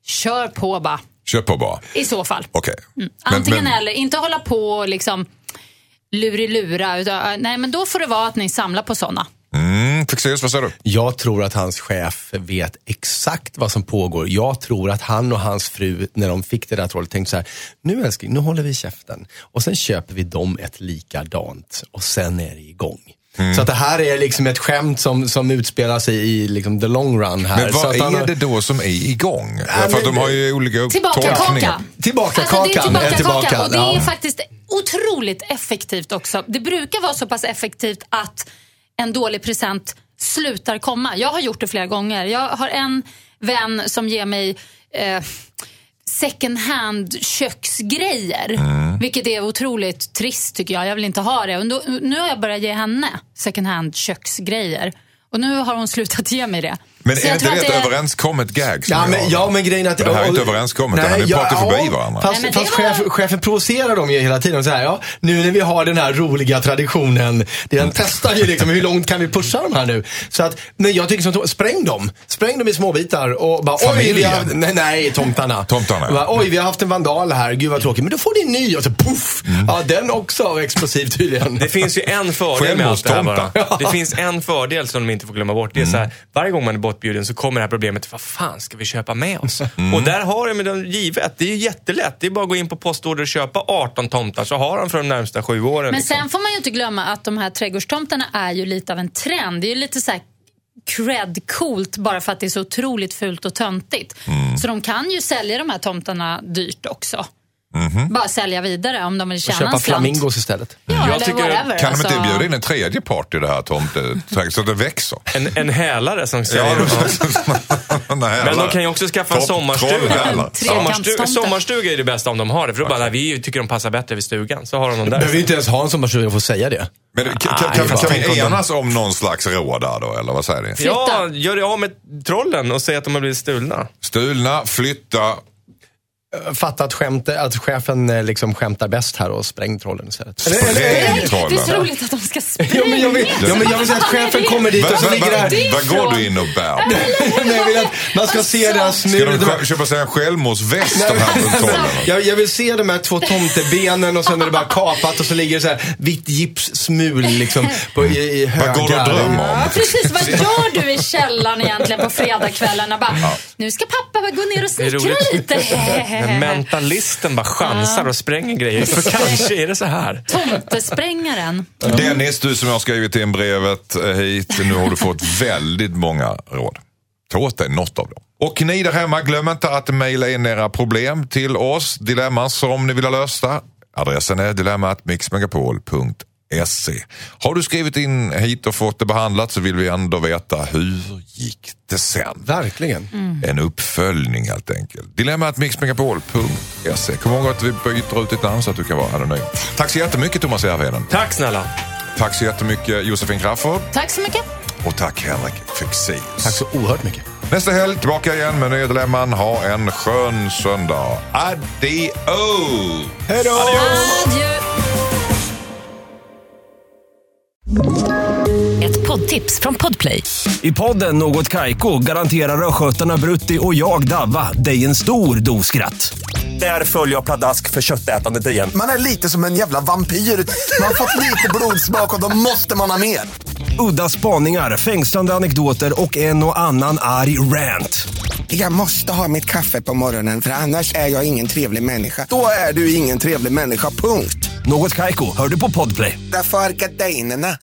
kör på bara. Köpa bara. I så fall. Okay. Mm. Antingen men... eller. Inte hålla på och liksom lura. Utan, nej, men då får det vara att ni samlar på sådana. Fexeus, vad säger du? Jag tror att hans chef vet exakt vad som pågår. Jag tror att han och hans fru, när de fick det där trollet, tänkte så här: nu älskling, nu håller vi käften. Och sen köper vi dem ett likadant. Och sen är det igång. Så att det här är liksom ett skämt som utspelar sig i liksom the long run här. Men vad så att är det då som är igång? Ja, för de har ju olika tolkningar. Tillbaka kakan. Och det är faktiskt otroligt effektivt också. Det brukar vara så pass effektivt att en dålig present slutar komma. Jag har gjort det flera gånger. Jag har en vän som ger mig... second hand köksgrejer, vilket är otroligt trist tycker jag. Jag vill inte ha det. Och då, nu har jag börjat ge henne second hand köksgrejer. Och nu har hon slutat ge mig det. Men så är inte det ett överenskommet gag? Ja, men grejen att... Det här är inte överenskommet, utan vi pratar förbi varandra. Chefen provocerar dem ju hela tiden. Så här, nu när vi har den här roliga traditionen, den testar ju liksom hur långt kan vi pusha dem här nu. Så att, men jag tycker som spräng dem i småbitar och bara, tomtarna. Bara, vi har haft en vandal här, gud vad tråkigt. Men då får det en ny och så puff. Ja, den också explosiv tydligen. Det finns ju en fördel med allt det här bara. Det finns en fördel som de inte får glömma bort. Det är så här, varje gång man är bjuden så kommer det här problemet, vad fan ska vi köpa med oss? Och där har de med dem givet. Det är ju jättelätt, det är bara att gå in på postorder och köpa 18 tomtar, så har de för de närmsta 7 åren. Men liksom. Sen får man ju inte glömma att de här trädgårdstomtarna är ju lite av en trend. Det är ju lite så här cred-coolt bara för att det är så otroligt fult och töntigt. Så de kan ju sälja de här tomtarna dyrt också. Bara sälja vidare om de vill tjäna. Och köpa flamingos istället. Ja, jag tycker, whatever, kan de inte bjuda in en tredje part i det här tomtet så det växer? En hälare som säger. Men de kan ju också skaffa en sommarstuga. Sommarstuga är det bästa om de har det. För då bara, vi tycker de passar bättre vid stugan. Så har de där. Men vi inte ens ha en sommarstuga och få säga det. Men kan vi enas om någon slags råd där då? Eller vad säger ni? Ja, gör det av med trollen och säg att de har blivit stulna. Stulna, flytta... Fatta att chefen liksom skämtar bäst här och spräng trollen istället. Spräng trollen. Det är så roligt att de ska spränga. Jag vill säga att chefen kommer dit och så ligger där. Vad går du in och bär? Man ska se deras smul. Ska de köpa sig en självmordsväst de här trollen? Jag vill se de här 2 tomtebenen och sen är det bara kapat och så ligger det så här vitt gipssmul liksom i höga. Vad går du och drömmer om? Precis, vad gör du i källaren egentligen på fredagskvällen? Nu ska pappa gå ner och snickra lite. Mentalisten bara chansar och spränger grejer. För kanske är det så här. Tomtesprängaren. Den Dennis, du som jag skrivit in brevet hit, nu har du fått väldigt många råd. Ta åt dig något av dem. Och ni där hemma, glöm inte att mejla in era problem till oss, dilemma som ni vill ha lösta. Adressen är dilemma@mixmegapol.se. Har du skrivit in hit och fått det behandlat, så vill vi ändå veta hur gick det sen. Verkligen. En uppföljning helt enkelt. dilemma@mixmegapol.se. Kom ihåg att vi byter ut ditt namn så att du kan vara anonym. Tack så jättemycket, Thomas Järvheden. Tack snälla. Tack så jättemycket, Jossan Crafoord. Tack så mycket. Och tack, Henrik Fexeus. Tack så oerhört mycket. Nästa helg tillbaka igen med nya dilemman. Ha en skön söndag. Addio! Hej då! Ett poddtips från Podplay. I podden Något Kaiko garanterar röskötarna Brutti och jag Davva dig en stor doskratt. Där följer jag pladask för köttätandet igen. Man är lite som en jävla vampyr. Man har fått lite blodsmak och då måste man ha mer. Udda spaningar, fängslande anekdoter och en och annan arg rant. Jag måste ha mitt kaffe på morgonen för annars är jag ingen trevlig människa. Då är du ingen trevlig människa, punkt. Något Kaiko, hör du på Podplay. Därför är gardinerna.